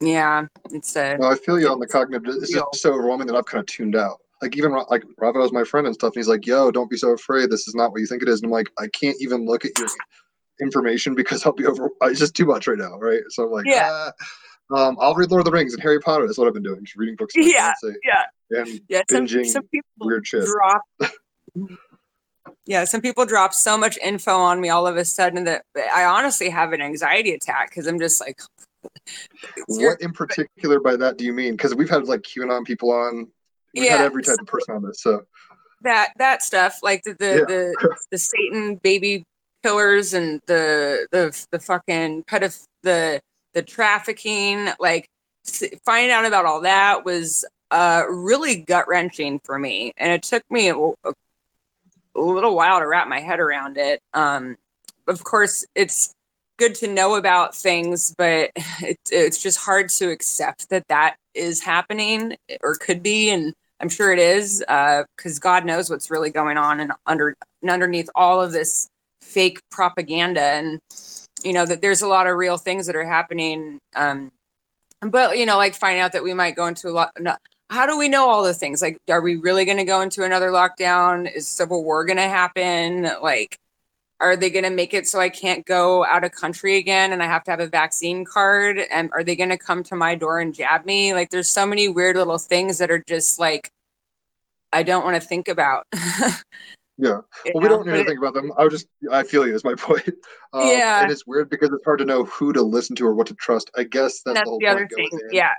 yeah, it's a. No, I feel you on the cognitive. It's just so overwhelming that I've kind of tuned out. Like even like Ravo's my friend and stuff, and he's like, "Yo, don't be so afraid. This is not what you think it is." And I'm like, I can't even look at your information because I'll be over. It's just too much right now, right? So I'm like, yeah. Ah. Um, I'll read Lord of the Rings and Harry Potter. That's what I've been doing. Just reading books. Yeah, yeah. And yeah, binging some, some people weird shit. Drop, yeah, some people drop so much info on me all of a sudden that I honestly have an anxiety attack because I'm just like. What in particular by that do you mean? Because we've had like QAnon people on. We've yeah, had every type so of person on this. So that that stuff, like the the, yeah. the, the Satan baby pillars and the the the fucking pedoph- the. The trafficking, like finding out about all that was uh, really gut wrenching for me, and it took me a, a little while to wrap my head around it. Um, of course, it's good to know about things, but it, it's just hard to accept that that is happening or could be, and I'm sure it is because uh, God knows what's really going on and under and underneath all of this fake propaganda and. You know, that there's a lot of real things that are happening. Um, but, you know, like find out that we might go into a lot. No, how do we know all the things? Like, are we really going to go into another lockdown? Is civil war going to happen? Like, are they going to make it so I can't go out of country again and I have to have a vaccine card? And are they going to come to my door and jab me? Like, there's so many weird little things that are just like, I don't want to think about. Yeah. Well, we don't know anything about them. I was just, I feel you is my point. Um, yeah. And it's weird because it's hard to know who to listen to or what to trust. I guess that's, that's the whole the other thing. Yeah.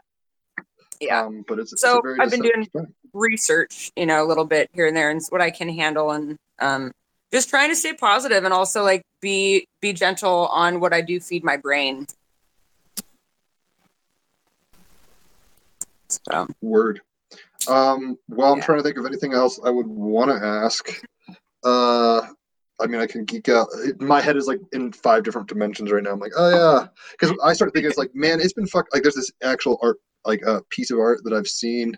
Yeah. Um, but it's, so it's a very I've been doing thing. research, you know, a little bit here and there and what I can handle and um, just trying to stay positive and also like be, be gentle on what I do feed my brain. So. Word. Um, well, I'm yeah. trying to think of anything else I would want to ask. Uh, I mean, I can geek out. It, my head is like in five different dimensions right now. I'm like, oh yeah, because I started thinking it's like, man, it's been fucked. Like, there's this actual art, like a uh, piece of art that I've seen.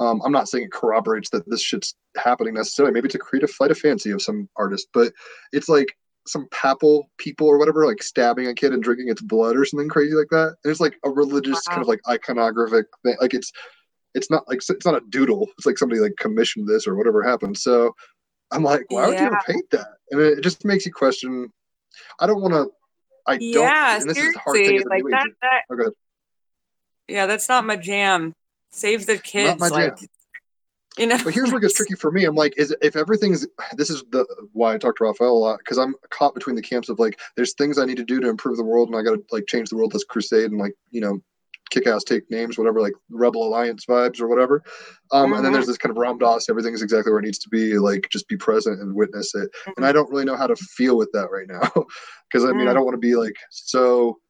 Um, I'm not saying it corroborates that this shit's happening necessarily. Maybe it's a creative flight of fancy of some artist, but it's like some papal people or whatever, like stabbing a kid and drinking its blood or something crazy like that. And it's like a religious wow. kind of like iconographic thing. Like it's. It's not like it's not a doodle. It's like somebody like commissioned this or whatever happened. So I'm like, why would yeah. you ever paint that? And it just makes you question. I don't want to. I yeah, don't. Yeah, seriously, like that. that oh, yeah, that's not my jam. Save the kids, not my like jam. You know. But here's what gets tricky for me. I'm like, is if everything's. This is the why I talk to Raphael a lot because I'm caught between the camps of like, there's things I need to do to improve the world, and I got to like change the world this crusade and like you know. Kick-ass take names, whatever, like Rebel Alliance vibes or whatever. Um, mm-hmm. And then there's this kind of Ram Dass, everything's exactly where it needs to be, like just be present and witness it. Mm-hmm. And I don't really know how to feel with that right now. Because I mean, mm-hmm. I don't want to be like so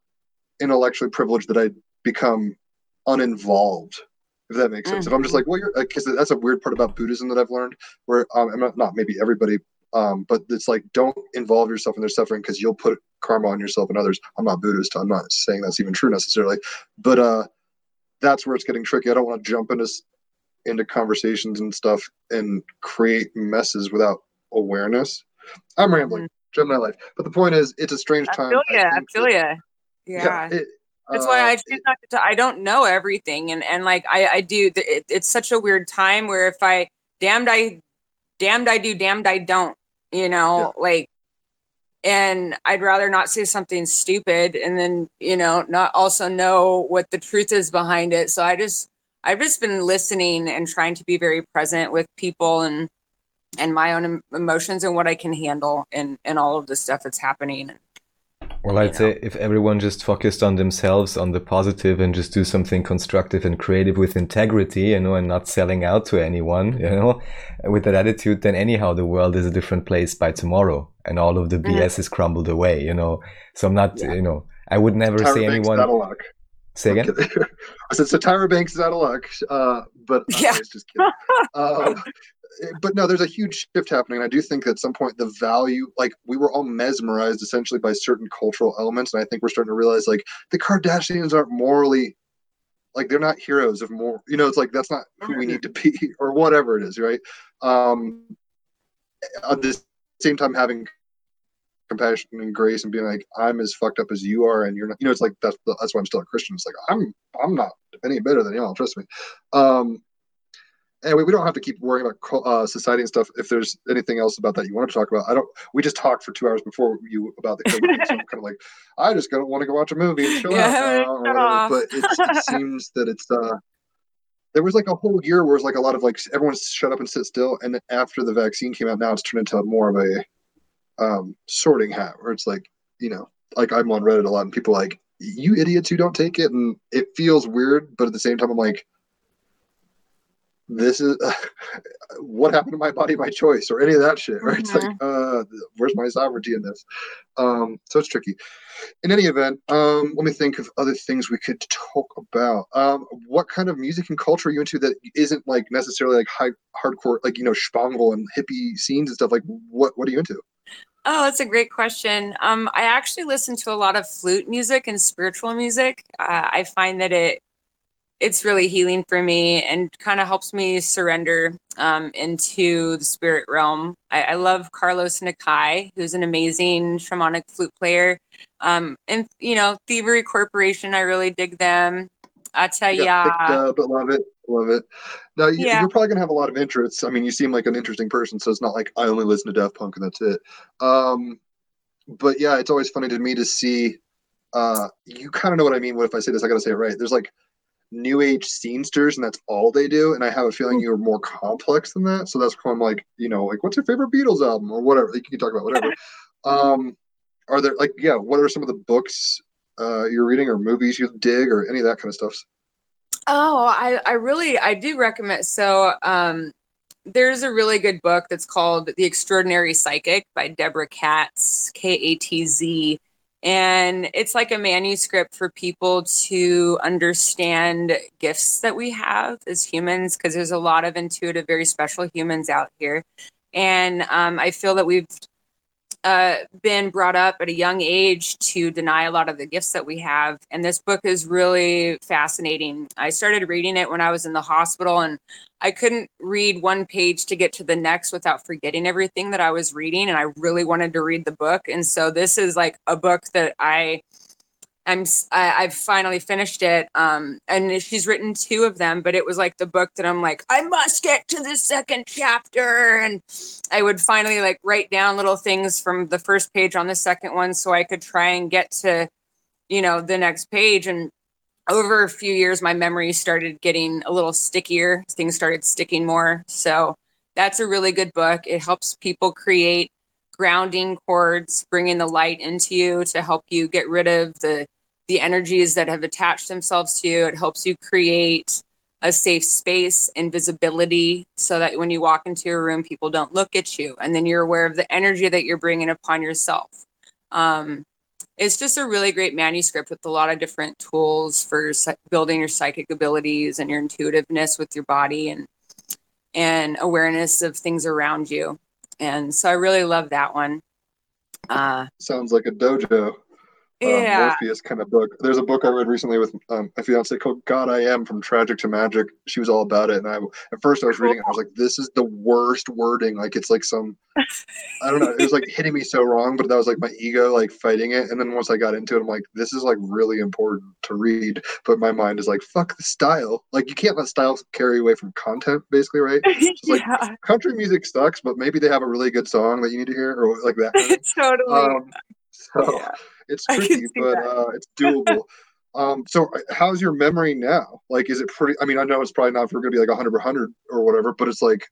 intellectually privileged that I become uninvolved, if that makes sense. Mm-hmm. If I'm just like, well, you're, because that's a weird part about Buddhism that I've learned, where um, I'm not, not maybe everybody, um, but it's like, don't involve yourself in their suffering because you'll put karma on yourself and others. I'm not Buddhist. I'm not saying that's even true necessarily, but uh, that's where it's getting tricky. I don't want to jump into into conversations and stuff and create messes without awareness. I'm rambling, mm-hmm. Gemini life. But the point is, it's a strange time. I feel ya. I, I feel ya. Yeah. yeah it, that's uh, why I choose it, not to. I don't know everything, and and like I I do. It, it's such a weird time where if I damned I damned I do, damned I don't. You know, yeah. like. And I'd rather not say something stupid and then, you know, not also know what the truth is behind it. So I just, I've just been listening and trying to be very present with people and, and my own emotions and what I can handle and, and all of the stuff that's happening. Well, I'd you know. say if everyone just focused on themselves, on the positive and just do something constructive and creative with integrity, you know, and not selling out to anyone, you know, with that attitude, then anyhow, the world is a different place by tomorrow and all of the B S mm-hmm. is crumbled away, you know. So I'm not, yeah. you know, I would never Tyra say Banks anyone. Is out of luck. Say again? I said, so Tyra Banks is out of luck, uh, but I yeah. was just kidding. uh, But no, there's a huge shift happening. And I do think that at some point the value, like we were all mesmerized essentially by certain cultural elements. And I think we're starting to realize like the Kardashians aren't morally like they're not heroes of more, you know, it's like, that's not who we need to be or whatever it is. Right. Um, at the same time, having compassion and grace and being like, I'm as fucked up as you are. And you're not, you know, it's like, that's, that's why I'm still a Christian. It's like, I'm, I'm not any better than y'all. Trust me. Um, Anyway, we don't have to keep worrying about uh, society and stuff. If there's anything else about that you want to talk about, I don't. We just talked for two hours before you about the COVID, so I'm kind of like, I just don't want to go watch a movie and chill yeah, out now. It but it's, it seems that it's. Uh, there was like a whole year where it's like a lot of like everyone shut up and sit still, and after the vaccine came out, now it's turned into more of a um, sorting hat, where it's like, you know, like I'm on Reddit a lot, and people are like, you idiots who don't take it, and it feels weird, but at the same time, I'm like, this is uh, what happened to my body by choice or any of that shit, right? Mm-hmm. It's like, uh, where's my sovereignty in this? Um, so it's tricky. In any event, um, let me think of other things we could talk about. Um, what kind of music and culture are you into that isn't like necessarily like high hardcore, like, you know, Spangle and hippie scenes and stuff? Like, what, what are you into? Oh, that's a great question. Um, I actually listen to a lot of flute music and spiritual music. Uh, I find that it, it's really healing for me and kind of helps me surrender um, into the spirit realm. I, I love Carlos Nakai, who's an amazing shamanic flute player. Um, and, you know, Thievery Corporation, I really dig them. Ataya. Yeah, uh, but love it. Love it. Now, you, yeah. you're probably going to have a lot of interests. I mean, you seem like an interesting person, so it's not like I only listen to Daft Punk and that's it. Um, but, yeah, it's always funny to me to see. Uh, you kind of know what I mean. What if I say this? I got to say it right. There's like new age scenesters and that's all they do, and I have a feeling you're more complex than that, so that's why I'm like, you know, like, what's your favorite Beatles album or whatever, like, you can talk about whatever. Um are there like, yeah, what are some of the books uh you're reading or movies you dig or any of that kind of stuff? Oh, I I really I do recommend, so um there's a really good book that's called The Extraordinary Psychic by Deborah Katz, K A T Z. And it's like a manuscript for people to understand gifts that we have as humans, because there's a lot of intuitive, very special humans out here. And um, I feel that we've uh, been brought up at a young age to deny a lot of the gifts that we have. And this book is really fascinating. I started reading it when I was in the hospital, and I couldn't read one page to get to the next without forgetting everything that I was reading. And I really wanted to read the book. And so this is like a book that I, I'm, I, I've finally finished it. Um, and she's written two of them, but it was like the book that I'm like, I must get to the second chapter. And I would finally like write down little things from the first page on the second one, so I could try and get to, you know, the next page. And over a few years, my memory started getting a little stickier. Things started sticking more. So that's a really good book. It helps people create grounding chords, bringing the light into you to help you get rid of the, the energies that have attached themselves to you. It helps you create a safe space and visibility so that when you walk into a room, people don't look at you. And then you're aware of the energy that you're bringing upon yourself. Um, It's just a really great manuscript with a lot of different tools for building your psychic abilities and your intuitiveness with your body and and awareness of things around you. And so I really love that one. Uh, Sounds like a dojo. Yeah. Um, Orpheus kind of book. There's a book I read recently with um, my fiance called God I Am, From Tragic to Magic. She was all about it. And I, at first I was reading it, I was like, this is the worst wording. Like, it's like some, I don't know. It was like hitting me so wrong, but that was like my ego, like fighting it. And then once I got into it, I'm like, this is like really important to read. But my mind is like, fuck the style. Like, you can't let styles carry away from content, basically, right? It's like, yeah. Country music sucks, but maybe they have a really good song that you need to hear or like that. Totally. Um, so. Yeah. It's tricky, but uh, it's doable. um, so how's your memory now? Like, is it pretty, I mean, I know it's probably not, we're going to be like one hundred or one hundred or whatever, but it's like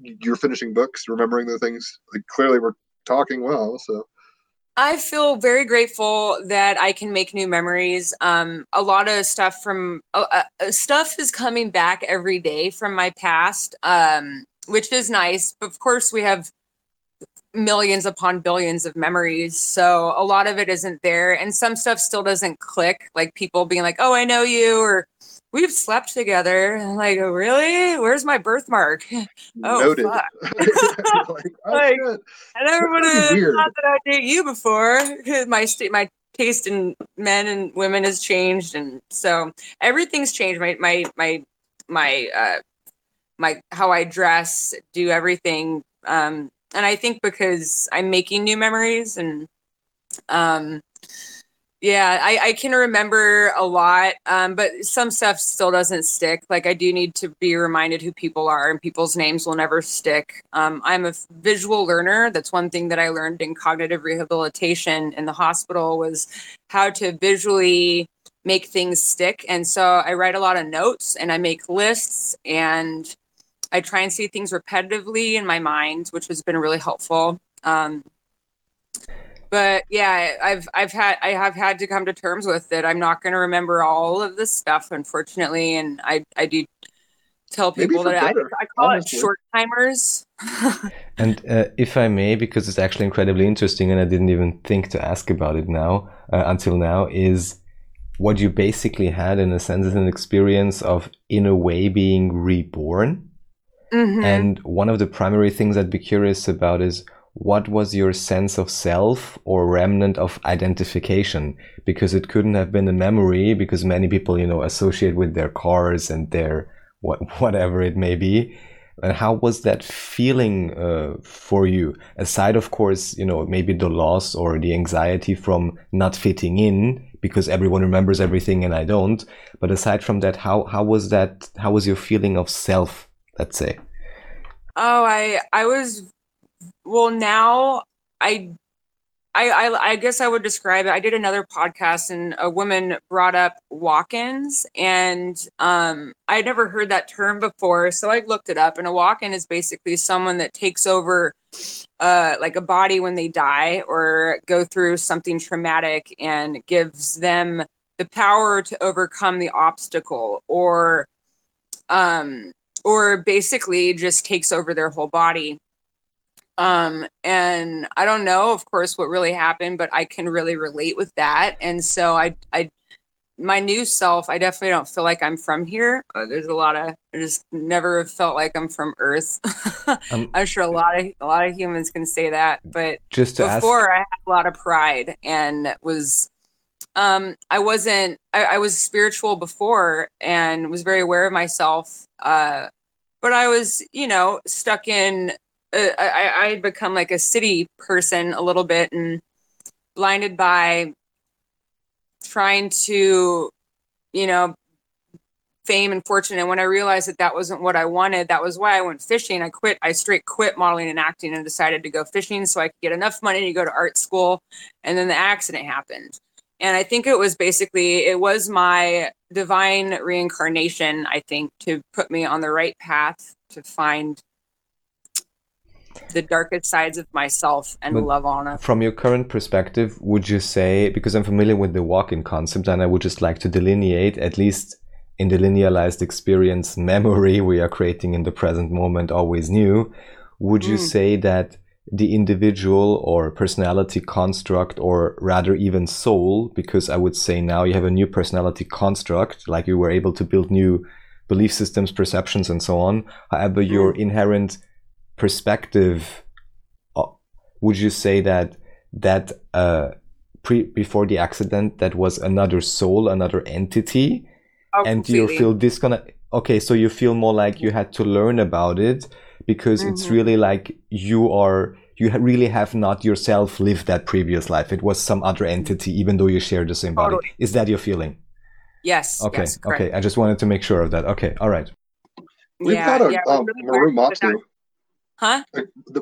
you're finishing books, remembering the things. Like, clearly we're talking well, so. I feel very grateful that I can make new memories. Um, a lot of stuff from, uh, uh, stuff is coming back every day from my past, um, which is nice. But of course we have millions upon billions of memories, so a lot of it isn't there, and some stuff still doesn't click, like people being like, oh, I know you, or we've slept together. I'm like, oh, really? Where's my birthmark? Oh, fuck. like, oh, like, I never would have thought that I knew you before. My st- my taste in men and women has changed, and so everything's changed. My my my my uh, my how I dress, do everything, um, and I think because I'm making new memories, and um, yeah, I, I can remember a lot, um, but some stuff still doesn't stick. Like I do need to be reminded who people are, and people's names will never stick. Um, I'm a visual learner. That's one thing that I learned in cognitive rehabilitation in the hospital, was how to visually make things stick. And so I write a lot of notes, and I make lists, and I try and see things repetitively in my mind, which has been really helpful. Um, But yeah, I've I've had I have had to come to terms with it. I'm not going to remember all of this stuff, unfortunately, and I, I do tell people that I, I call honestly. It short timers. And uh, if I may, because it's actually incredibly interesting, and I didn't even think to ask about it now uh, until now, is what you basically had in a sense is an experience of, in a way, being reborn. Mm-hmm. And one of the primary things I'd be curious about is, what was your sense of self or remnant of identification? Because it couldn't have been a memory, because many people, you know, associate with their cars and their what, whatever it may be. And how was that feeling uh, for you? Aside, of course, you know, maybe the loss or the anxiety from not fitting in, because everyone remembers everything and I don't. But aside from that, how how was that? How was your feeling of self? Let's say. Oh, I I was. Well, now I, I, I, I guess I would describe it. I did another podcast, and a woman brought up walk-ins, and um, I had never heard that term before, so I looked it up. And a walk-in is basically someone that takes over, uh, like a body when they die or go through something traumatic, and gives them the power to overcome the obstacle, or, um, or basically just takes over their whole body. Um, and I don't know, of course, what really happened, but I can really relate with that. And so I, I, my new self, I definitely don't feel like I'm from here. Uh, there's a lot of, I just never felt like I'm from Earth. um, I'm sure a lot of, a lot of humans can say that, but just to before ask- I had a lot of pride, and was, um, I wasn't, I, I was spiritual before, and was very aware of myself. Uh, but I was, you know, stuck in, I, I had become like a city person a little bit, and blinded by trying to, you know, fame and fortune. And when I realized that that wasn't what I wanted, that was why I went fishing. I quit, I straight quit modeling and acting, and decided to go fishing so I could get enough money to go to art school. And then the accident happened. And I think it was basically, it was my divine reincarnation, I think, to put me on the right path to find the darkest sides of myself and but love on it. From your current perspective, would you say, because I'm familiar with the walk-in concept, and I would just like to delineate, at least in the linealized experience memory we are creating in the present moment, always new, would you mm. say that the individual or personality construct, or rather even soul, because I would say now you have a new personality construct, like you were able to build new belief systems, perceptions, and so on, however mm. your inherent perspective, would you say that that uh pre before the accident that was another soul, another entity? Oh, and completely. You feel disconnect. Okay, so you feel more like you had to learn about it, because mm-hmm. it's really like you are you really have not yourself lived that previous life. It was some other entity, even though you share the same body. Totally. Is that your feeling? Yes. Okay. Yes, okay. I just wanted to make sure of that. Okay. All right. We've yeah, got a yeah, um, really Maru Huh?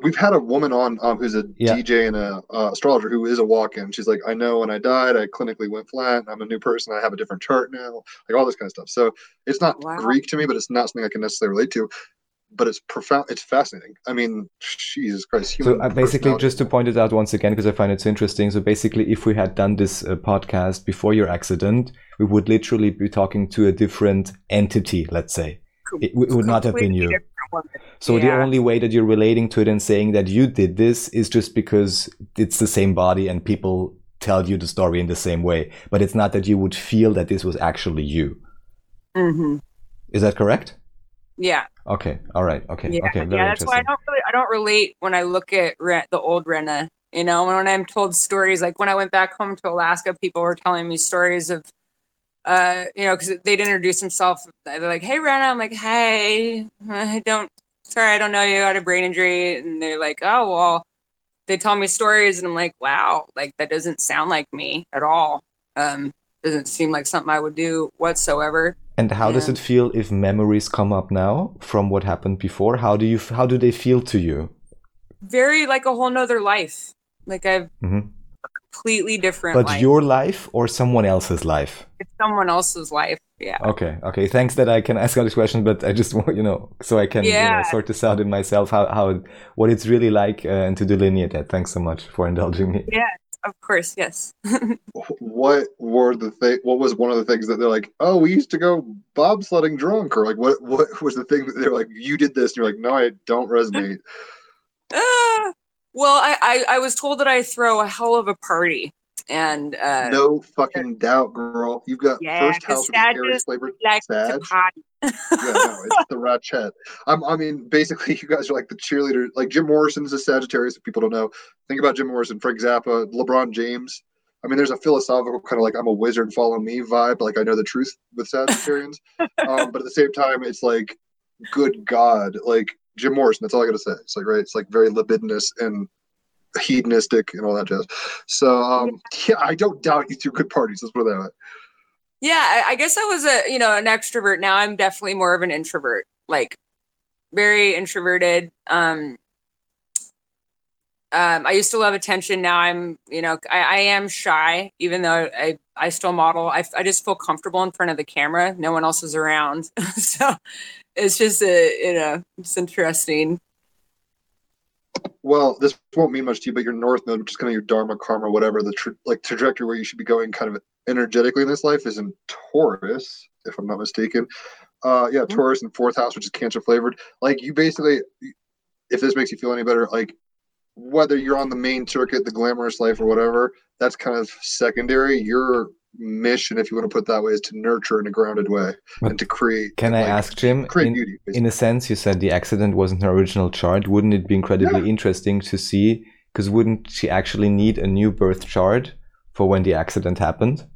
We've had a woman on um, who's a yeah. D J and a uh, astrologer who is a walk-in. She's like, I know when I died, I clinically went flat, and I'm a new person. I have a different chart now, like all this kind of stuff. So it's not wow. Greek to me, but it's not something I can necessarily relate to. But it's profound. It's fascinating. I mean, Jesus Christ. So uh, basically, just to point it out once again, because I find it so interesting. So basically, if we had done this uh, podcast before your accident, we would literally be talking to a different entity, let's say. It would not have been you. So yeah. The only way that you're relating to it and saying that you did this is just because it's the same body and people tell you the story in the same way. But it's not that you would feel that this was actually you. Mm-hmm. Is that correct? Yeah. Okay. All right. Okay. Yeah. Okay. Very yeah. That's why I don't really, I don't relate when I look at Re- the old Renna. You know, when I'm told stories, like when I went back home to Alaska, people were telling me stories of, uh, you know, because they'd introduce themselves. They're like, "Hey, Rana." I'm like, "Hey, I don't, sorry, I don't know you. I had a brain injury." And they're like, "Oh, well," they tell me stories. And I'm like, wow, like that doesn't sound like me at all. Um, doesn't seem like something I would do whatsoever. And how yeah. does it feel if memories come up now from what happened before? How do you, how do they feel to you? Very like a whole nother life. Like I've mm-hmm. a completely different but life. Your life or someone else's life? It's someone else's life, yeah. Okay, okay. Thanks that I can ask all these questions, but I just want, you know, so I can yeah. you know, sort this out in myself, how, how what it's really like uh, and to delineate that. Thanks so much for indulging me. Yeah, of course, yes. What were the thing, what was one of the things that they're like, oh, we used to go bobsledding drunk? Or like, what, what was the thing that they're like, you did this? And you're like, no, I don't resonate. Uh, well, I, I, I was told that I throw a hell of a party, and uh, no fucking doubt, girl. You've got yeah, first house with Harry's flavor. Like to party. Yeah, no, it's the ratchet. I'm, I mean, basically, you guys are like the cheerleader. Like Jim Morrison's a Sagittarius. If people don't know, think about Jim Morrison, Frank Zappa, LeBron James. I mean, there's a philosophical kind of like I'm a wizard, follow me vibe. Like I know the truth with Sagittarians, um, but at the same time, it's like good God, like. Jim Morrison, that's all I gotta say. It's like, right, it's like very libidinous and hedonistic and all that jazz. So um yeah, I don't doubt you threw good parties, let's put it that way. Yeah, I, I guess I was a you know, an extrovert. Now I'm definitely more of an introvert, like very introverted. Um Um, I used to love attention. Now I'm, you know, I, I am shy, even though I, I still model. I, I just feel comfortable in front of the camera. No one else is around. So it's just, a, you know, it's interesting. Well, this won't mean much to you, but your North Node, which is kind of your Dharma, Karma, whatever, the tra- like trajectory where you should be going kind of energetically in this life is in Taurus, if I'm not mistaken. Uh, yeah, mm-hmm. Taurus and fourth house, which is Cancer flavored. Like you basically, if this makes you feel any better, like, whether you're on the main circuit, the glamorous life or whatever, that's kind of secondary. Your mission, if you want to put it that way, is to nurture in a grounded way but and to create. Can I like, ask, Jim, in, beauty, in a sense, you said the accident wasn't her original chart. Wouldn't it be incredibly yeah. interesting to see? Because wouldn't she actually need a new birth chart for when the accident happened?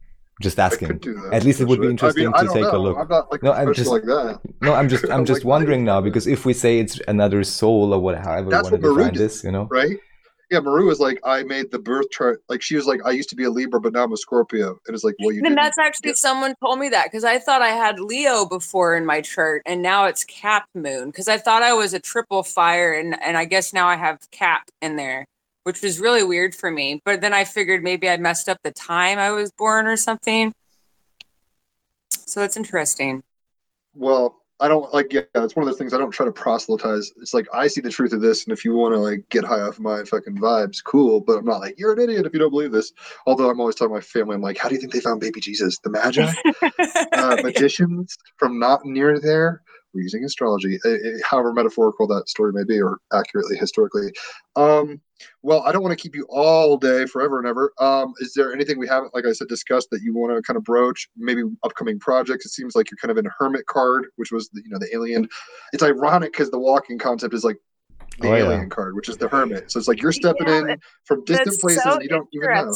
Just asking. At least it would be interesting I mean, I to take know. a look. I'm not like no, I'm just like that. No, I'm just I'm just like wondering now because if we say it's another soul or whatever, however we want to define this, you know, right? Yeah, Maru was like, I made the birth chart. Like she was like, I used to be a Libra, but now I'm a Scorpio, and it's like, well, you. And that's actually yeah. someone told me that because I thought I had Leo before in my chart, and now it's Cap Moon because I thought I was a triple fire, and and I guess now I have Cap in there. Which was really weird for me. But then I figured maybe I messed up the time I was born or something. So that's interesting. Well, I don't like, yeah, it's one of those things I don't try to proselytize. It's like, I see the truth of this. And if you want to like get high off my fucking vibes, cool. But I'm not like, you're an idiot if you don't believe this. Although I'm always telling my family, I'm like, how do you think they found baby Jesus? The Magi? uh, magicians yeah. from not near there? We're using astrology, it, it, however metaphorical that story may be or accurately historically. Um, Well, I don't want to keep you all day forever and ever. Um, is there anything we haven't, like I said, discussed that you want to kind of broach? Maybe upcoming projects. It seems like you're kind of in a hermit card, which was, the, you know, the alien. It's ironic because the walking concept is like the oh, alien yeah. card, which is the hermit. So it's like you're stepping yeah, in from distant places so and you don't even know.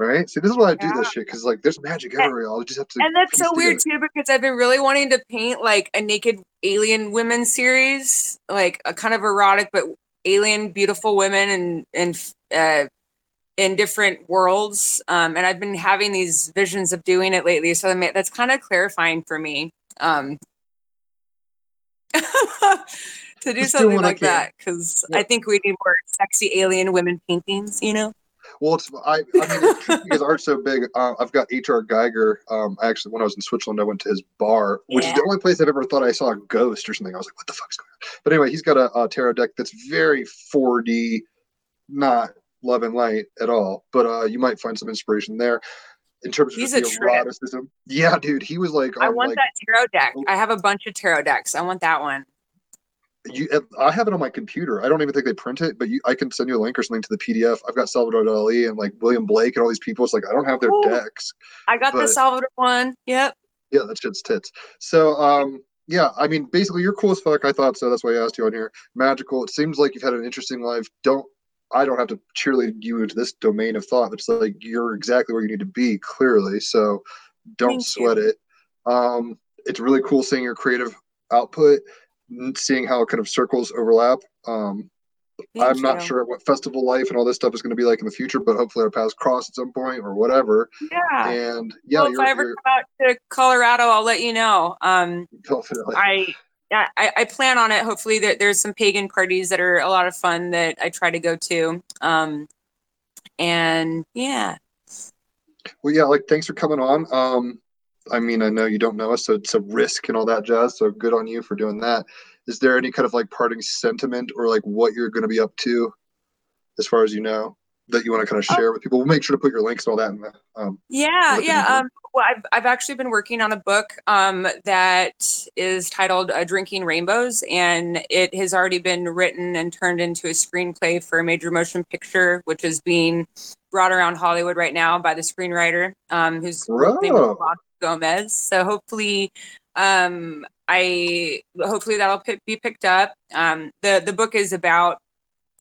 Right? See, this is why I do yeah. this shit because like there's magic everywhere. I'll just have to. And that's so weird together. too because I've been really wanting to paint like a naked alien women series, like a kind of erotic, but. Alien beautiful women and and uh, in different worlds, um, and I've been having these visions of doing it lately. So that's kind of clarifying for me um, to do Let's something do like that because yeah. I think we need more sexy alien women paintings. You know. Well, it's, I, I mean, it's true because art's so big. Uh, I've got H R Geiger. Um, actually, when I was in Switzerland, I went to his bar, which yeah. is the only place I've ever thought I saw a ghost or something. I was like, what the fuck's going on? But anyway, he's got a, a tarot deck that's very four D, not love and light at all. But uh, you might find some inspiration there in terms of the eroticism. Yeah, dude. He was like, I want like, that tarot deck. I have a bunch of tarot decks. I want that one. You, I have it on my computer. I don't even think they print it, but you, I can send you a link or something to the P D F. I've got Salvador Dali and like William Blake and all these people. It's like I don't have their Ooh, decks. I got but, the Salvador one. Yep. Yeah, that shit's tits. So, um, yeah, I mean, basically, you're cool as fuck. I thought so. That's why I asked you on here. Magical. It seems like you've had an interesting life. Don't I don't have to cheerlead you into this domain of thought. It's like, you're exactly where you need to be, clearly. So don't Thank sweat you. it. Um, it's really cool seeing your creative output, seeing how kind of circles overlap. Um, I'm you. not sure what festival life and all this stuff is going to be like in the future, but hopefully our paths cross at some point or whatever. Yeah. And yeah, well, if I ever you're... come out to Colorado, I'll let you know. Um, Definitely. I, yeah, I, I plan on it. Hopefully that there's some pagan parties that are a lot of fun that I try to go to. Um, and yeah. Well, yeah, like, thanks for coming on. Um, I mean, I know you don't know us, so it's a risk and all that jazz. So good on you for doing that. Is there any kind of like parting sentiment or like what you're going to be up to as far as you know that you want to kind of share oh. with people? We'll make sure to put your links and all that. In the, um, yeah. Yeah. Um, well, I've, I've actually been working on a book um, that is titled uh, Drinking Rainbows, and it has already been written and turned into a screenplay for a major motion picture, which is being brought around Hollywood right now by the screenwriter um, who's named Gomez. So hopefully, um, I hopefully that'll p- be picked up. Um, the the book is about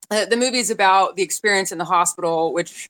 uh, the movie is about the experience in the hospital, which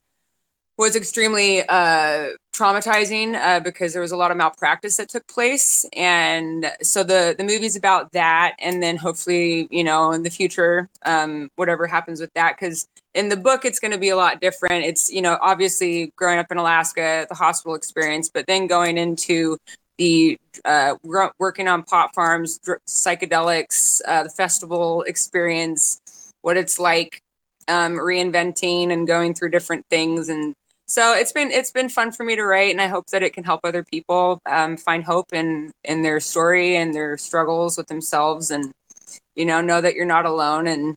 was extremely uh, traumatizing uh, because there was a lot of malpractice that took place, and so the the movie's about that. And then hopefully, you know, in the future, um, whatever happens with that, because in the book it's going to be a lot different. It's, you know, obviously growing up in Alaska, the hospital experience, but then going into the uh, working on pot farms, dr- psychedelics, uh, the festival experience, what it's like um, reinventing and going through different things. And so it's been it's been fun for me to write, and I hope that it can help other people um, find hope in, in their story and their struggles with themselves, and, you know, know that you're not alone in,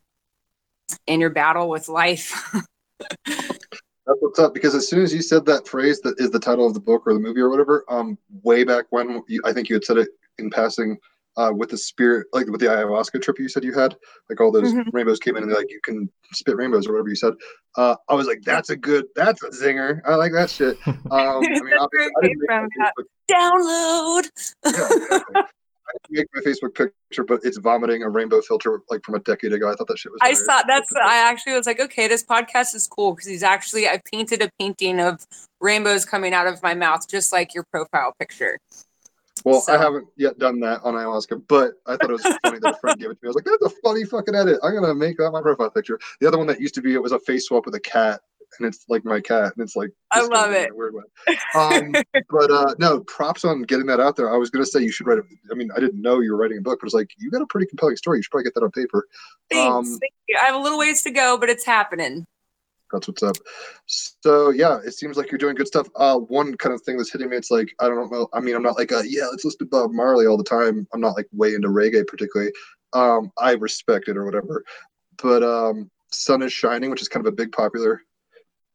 in your battle with life. That's what's up, because as soon as you said that phrase that is the title of the book or the movie or whatever, um, way back when, you, I think you had said it in passing uh, with the spirit, like with the ayahuasca trip you said you had, like all those mm-hmm. rainbows came in and like, you can spit rainbows or whatever you said. Uh, I was like, that's a good, that's a zinger. I like that shit. Um, I mean, obviously, I didn't make my Facebook- Download. yeah, yeah, I didn't make my Facebook picture, but it's vomiting a rainbow filter like from a decade ago. I thought that shit was I hilarious. Thought that's, I actually was like, okay, this podcast is cool, because he's actually, I painted a painting of rainbows coming out of my mouth, just like your profile picture. Well, so. I haven't yet done that on ayahuasca, but I thought it was funny that a friend gave it to me. I was like, that's a funny fucking edit. I'm going to make that my profile picture. The other one that used to be, it was a face swap with a cat, and it's like my cat, and it's like, I love it. Weird one. Um, but uh, no, props on getting that out there. I was going to say you should write a, I mean, I didn't know you were writing a book, but it's like, you got a pretty compelling story. You should probably get that on paper. Thanks. Um, Thank you. I have a little ways to go, but it's happening. That's what's up. So yeah, it seems like you're doing good stuff. Uh, one kind of thing that's hitting me, it's like, I don't know. I mean, I'm not like, a, yeah, let's listen to Bob Marley all the time. I'm not like way into reggae particularly. Um, I respect it or whatever. But um, Sun Is Shining, which is kind of a big popular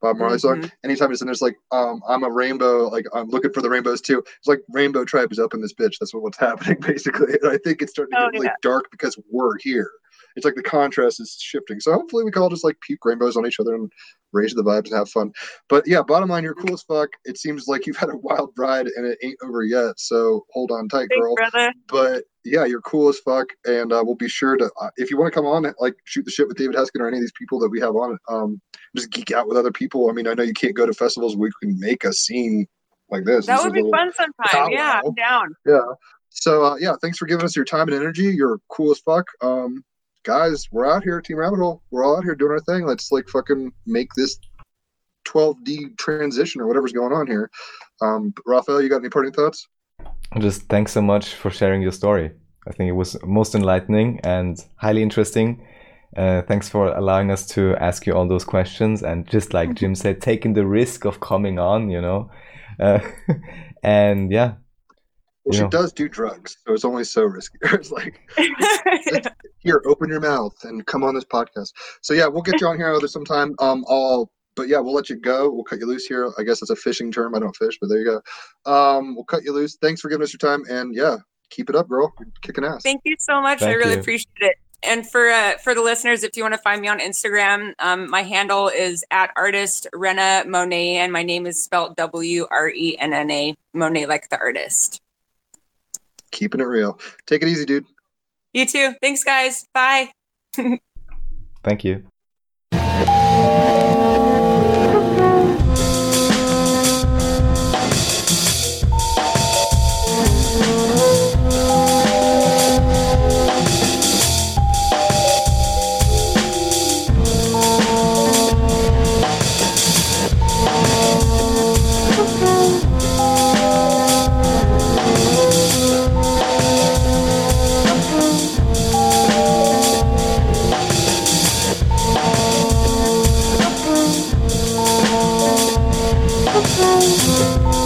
Bob Marley mm-hmm. song. Anytime it's in there's like, um, I'm a rainbow, like I'm looking for the rainbows too. It's like Rainbow Tribe is up in this bitch. That's what, what's happening basically. And I think it's starting to oh, get yeah. really dark because we're here. It's like the contrast is shifting. So hopefully we can all just like puke rainbows on each other and raise the vibes and have fun. But yeah, bottom line, you're cool as fuck. It seems like you've had a wild ride and it ain't over yet. So hold on tight, Thanks, girl. Brother. But yeah, you're cool as fuck. And uh, we'll be sure to, uh, if you want to come on, like shoot the shit with David Heskin or any of these people that we have on, um, just geek out with other people. I mean, I know you can't go to festivals. We can make a scene like this. That this would be fun sometime. Wow. Yeah, I'm down. Yeah. So uh, yeah, thanks for giving us your time and energy. You're cool as fuck. Um, Guys, we're out here, Team Rabbit Hole. We're all out here doing our thing. Let's like fucking make this twelve D transition or whatever's going on here. Um, Raphael, you got any parting thoughts? Just thanks so much for sharing your story. I think it was most enlightening and highly interesting. Uh, thanks for allowing us to ask you all those questions. And just like Jim said, taking the risk of coming on, you know. Uh, and yeah. Well, she know. does do drugs, so it's only so risky. It's like, it's, here, open your mouth and come on this podcast. So yeah, we'll get you on here another sometime. Um, I'll, but yeah, we'll let you go. We'll cut you loose here. I guess that's a fishing term. I don't fish, but there you go. Um, we'll cut you loose. Thanks for giving us your time, and yeah, keep it up, girl. You're kicking ass. Thank you so much. Thank I really you. appreciate it. And for uh, for the listeners, if you want to find me on Instagram, um, my handle is at artist Renna Monet, and my name is spelled W R E N N A Monet, like the artist. Keeping it real. Take it easy, dude. You too. Thanks, guys. Bye. Thank you. We'll be right back.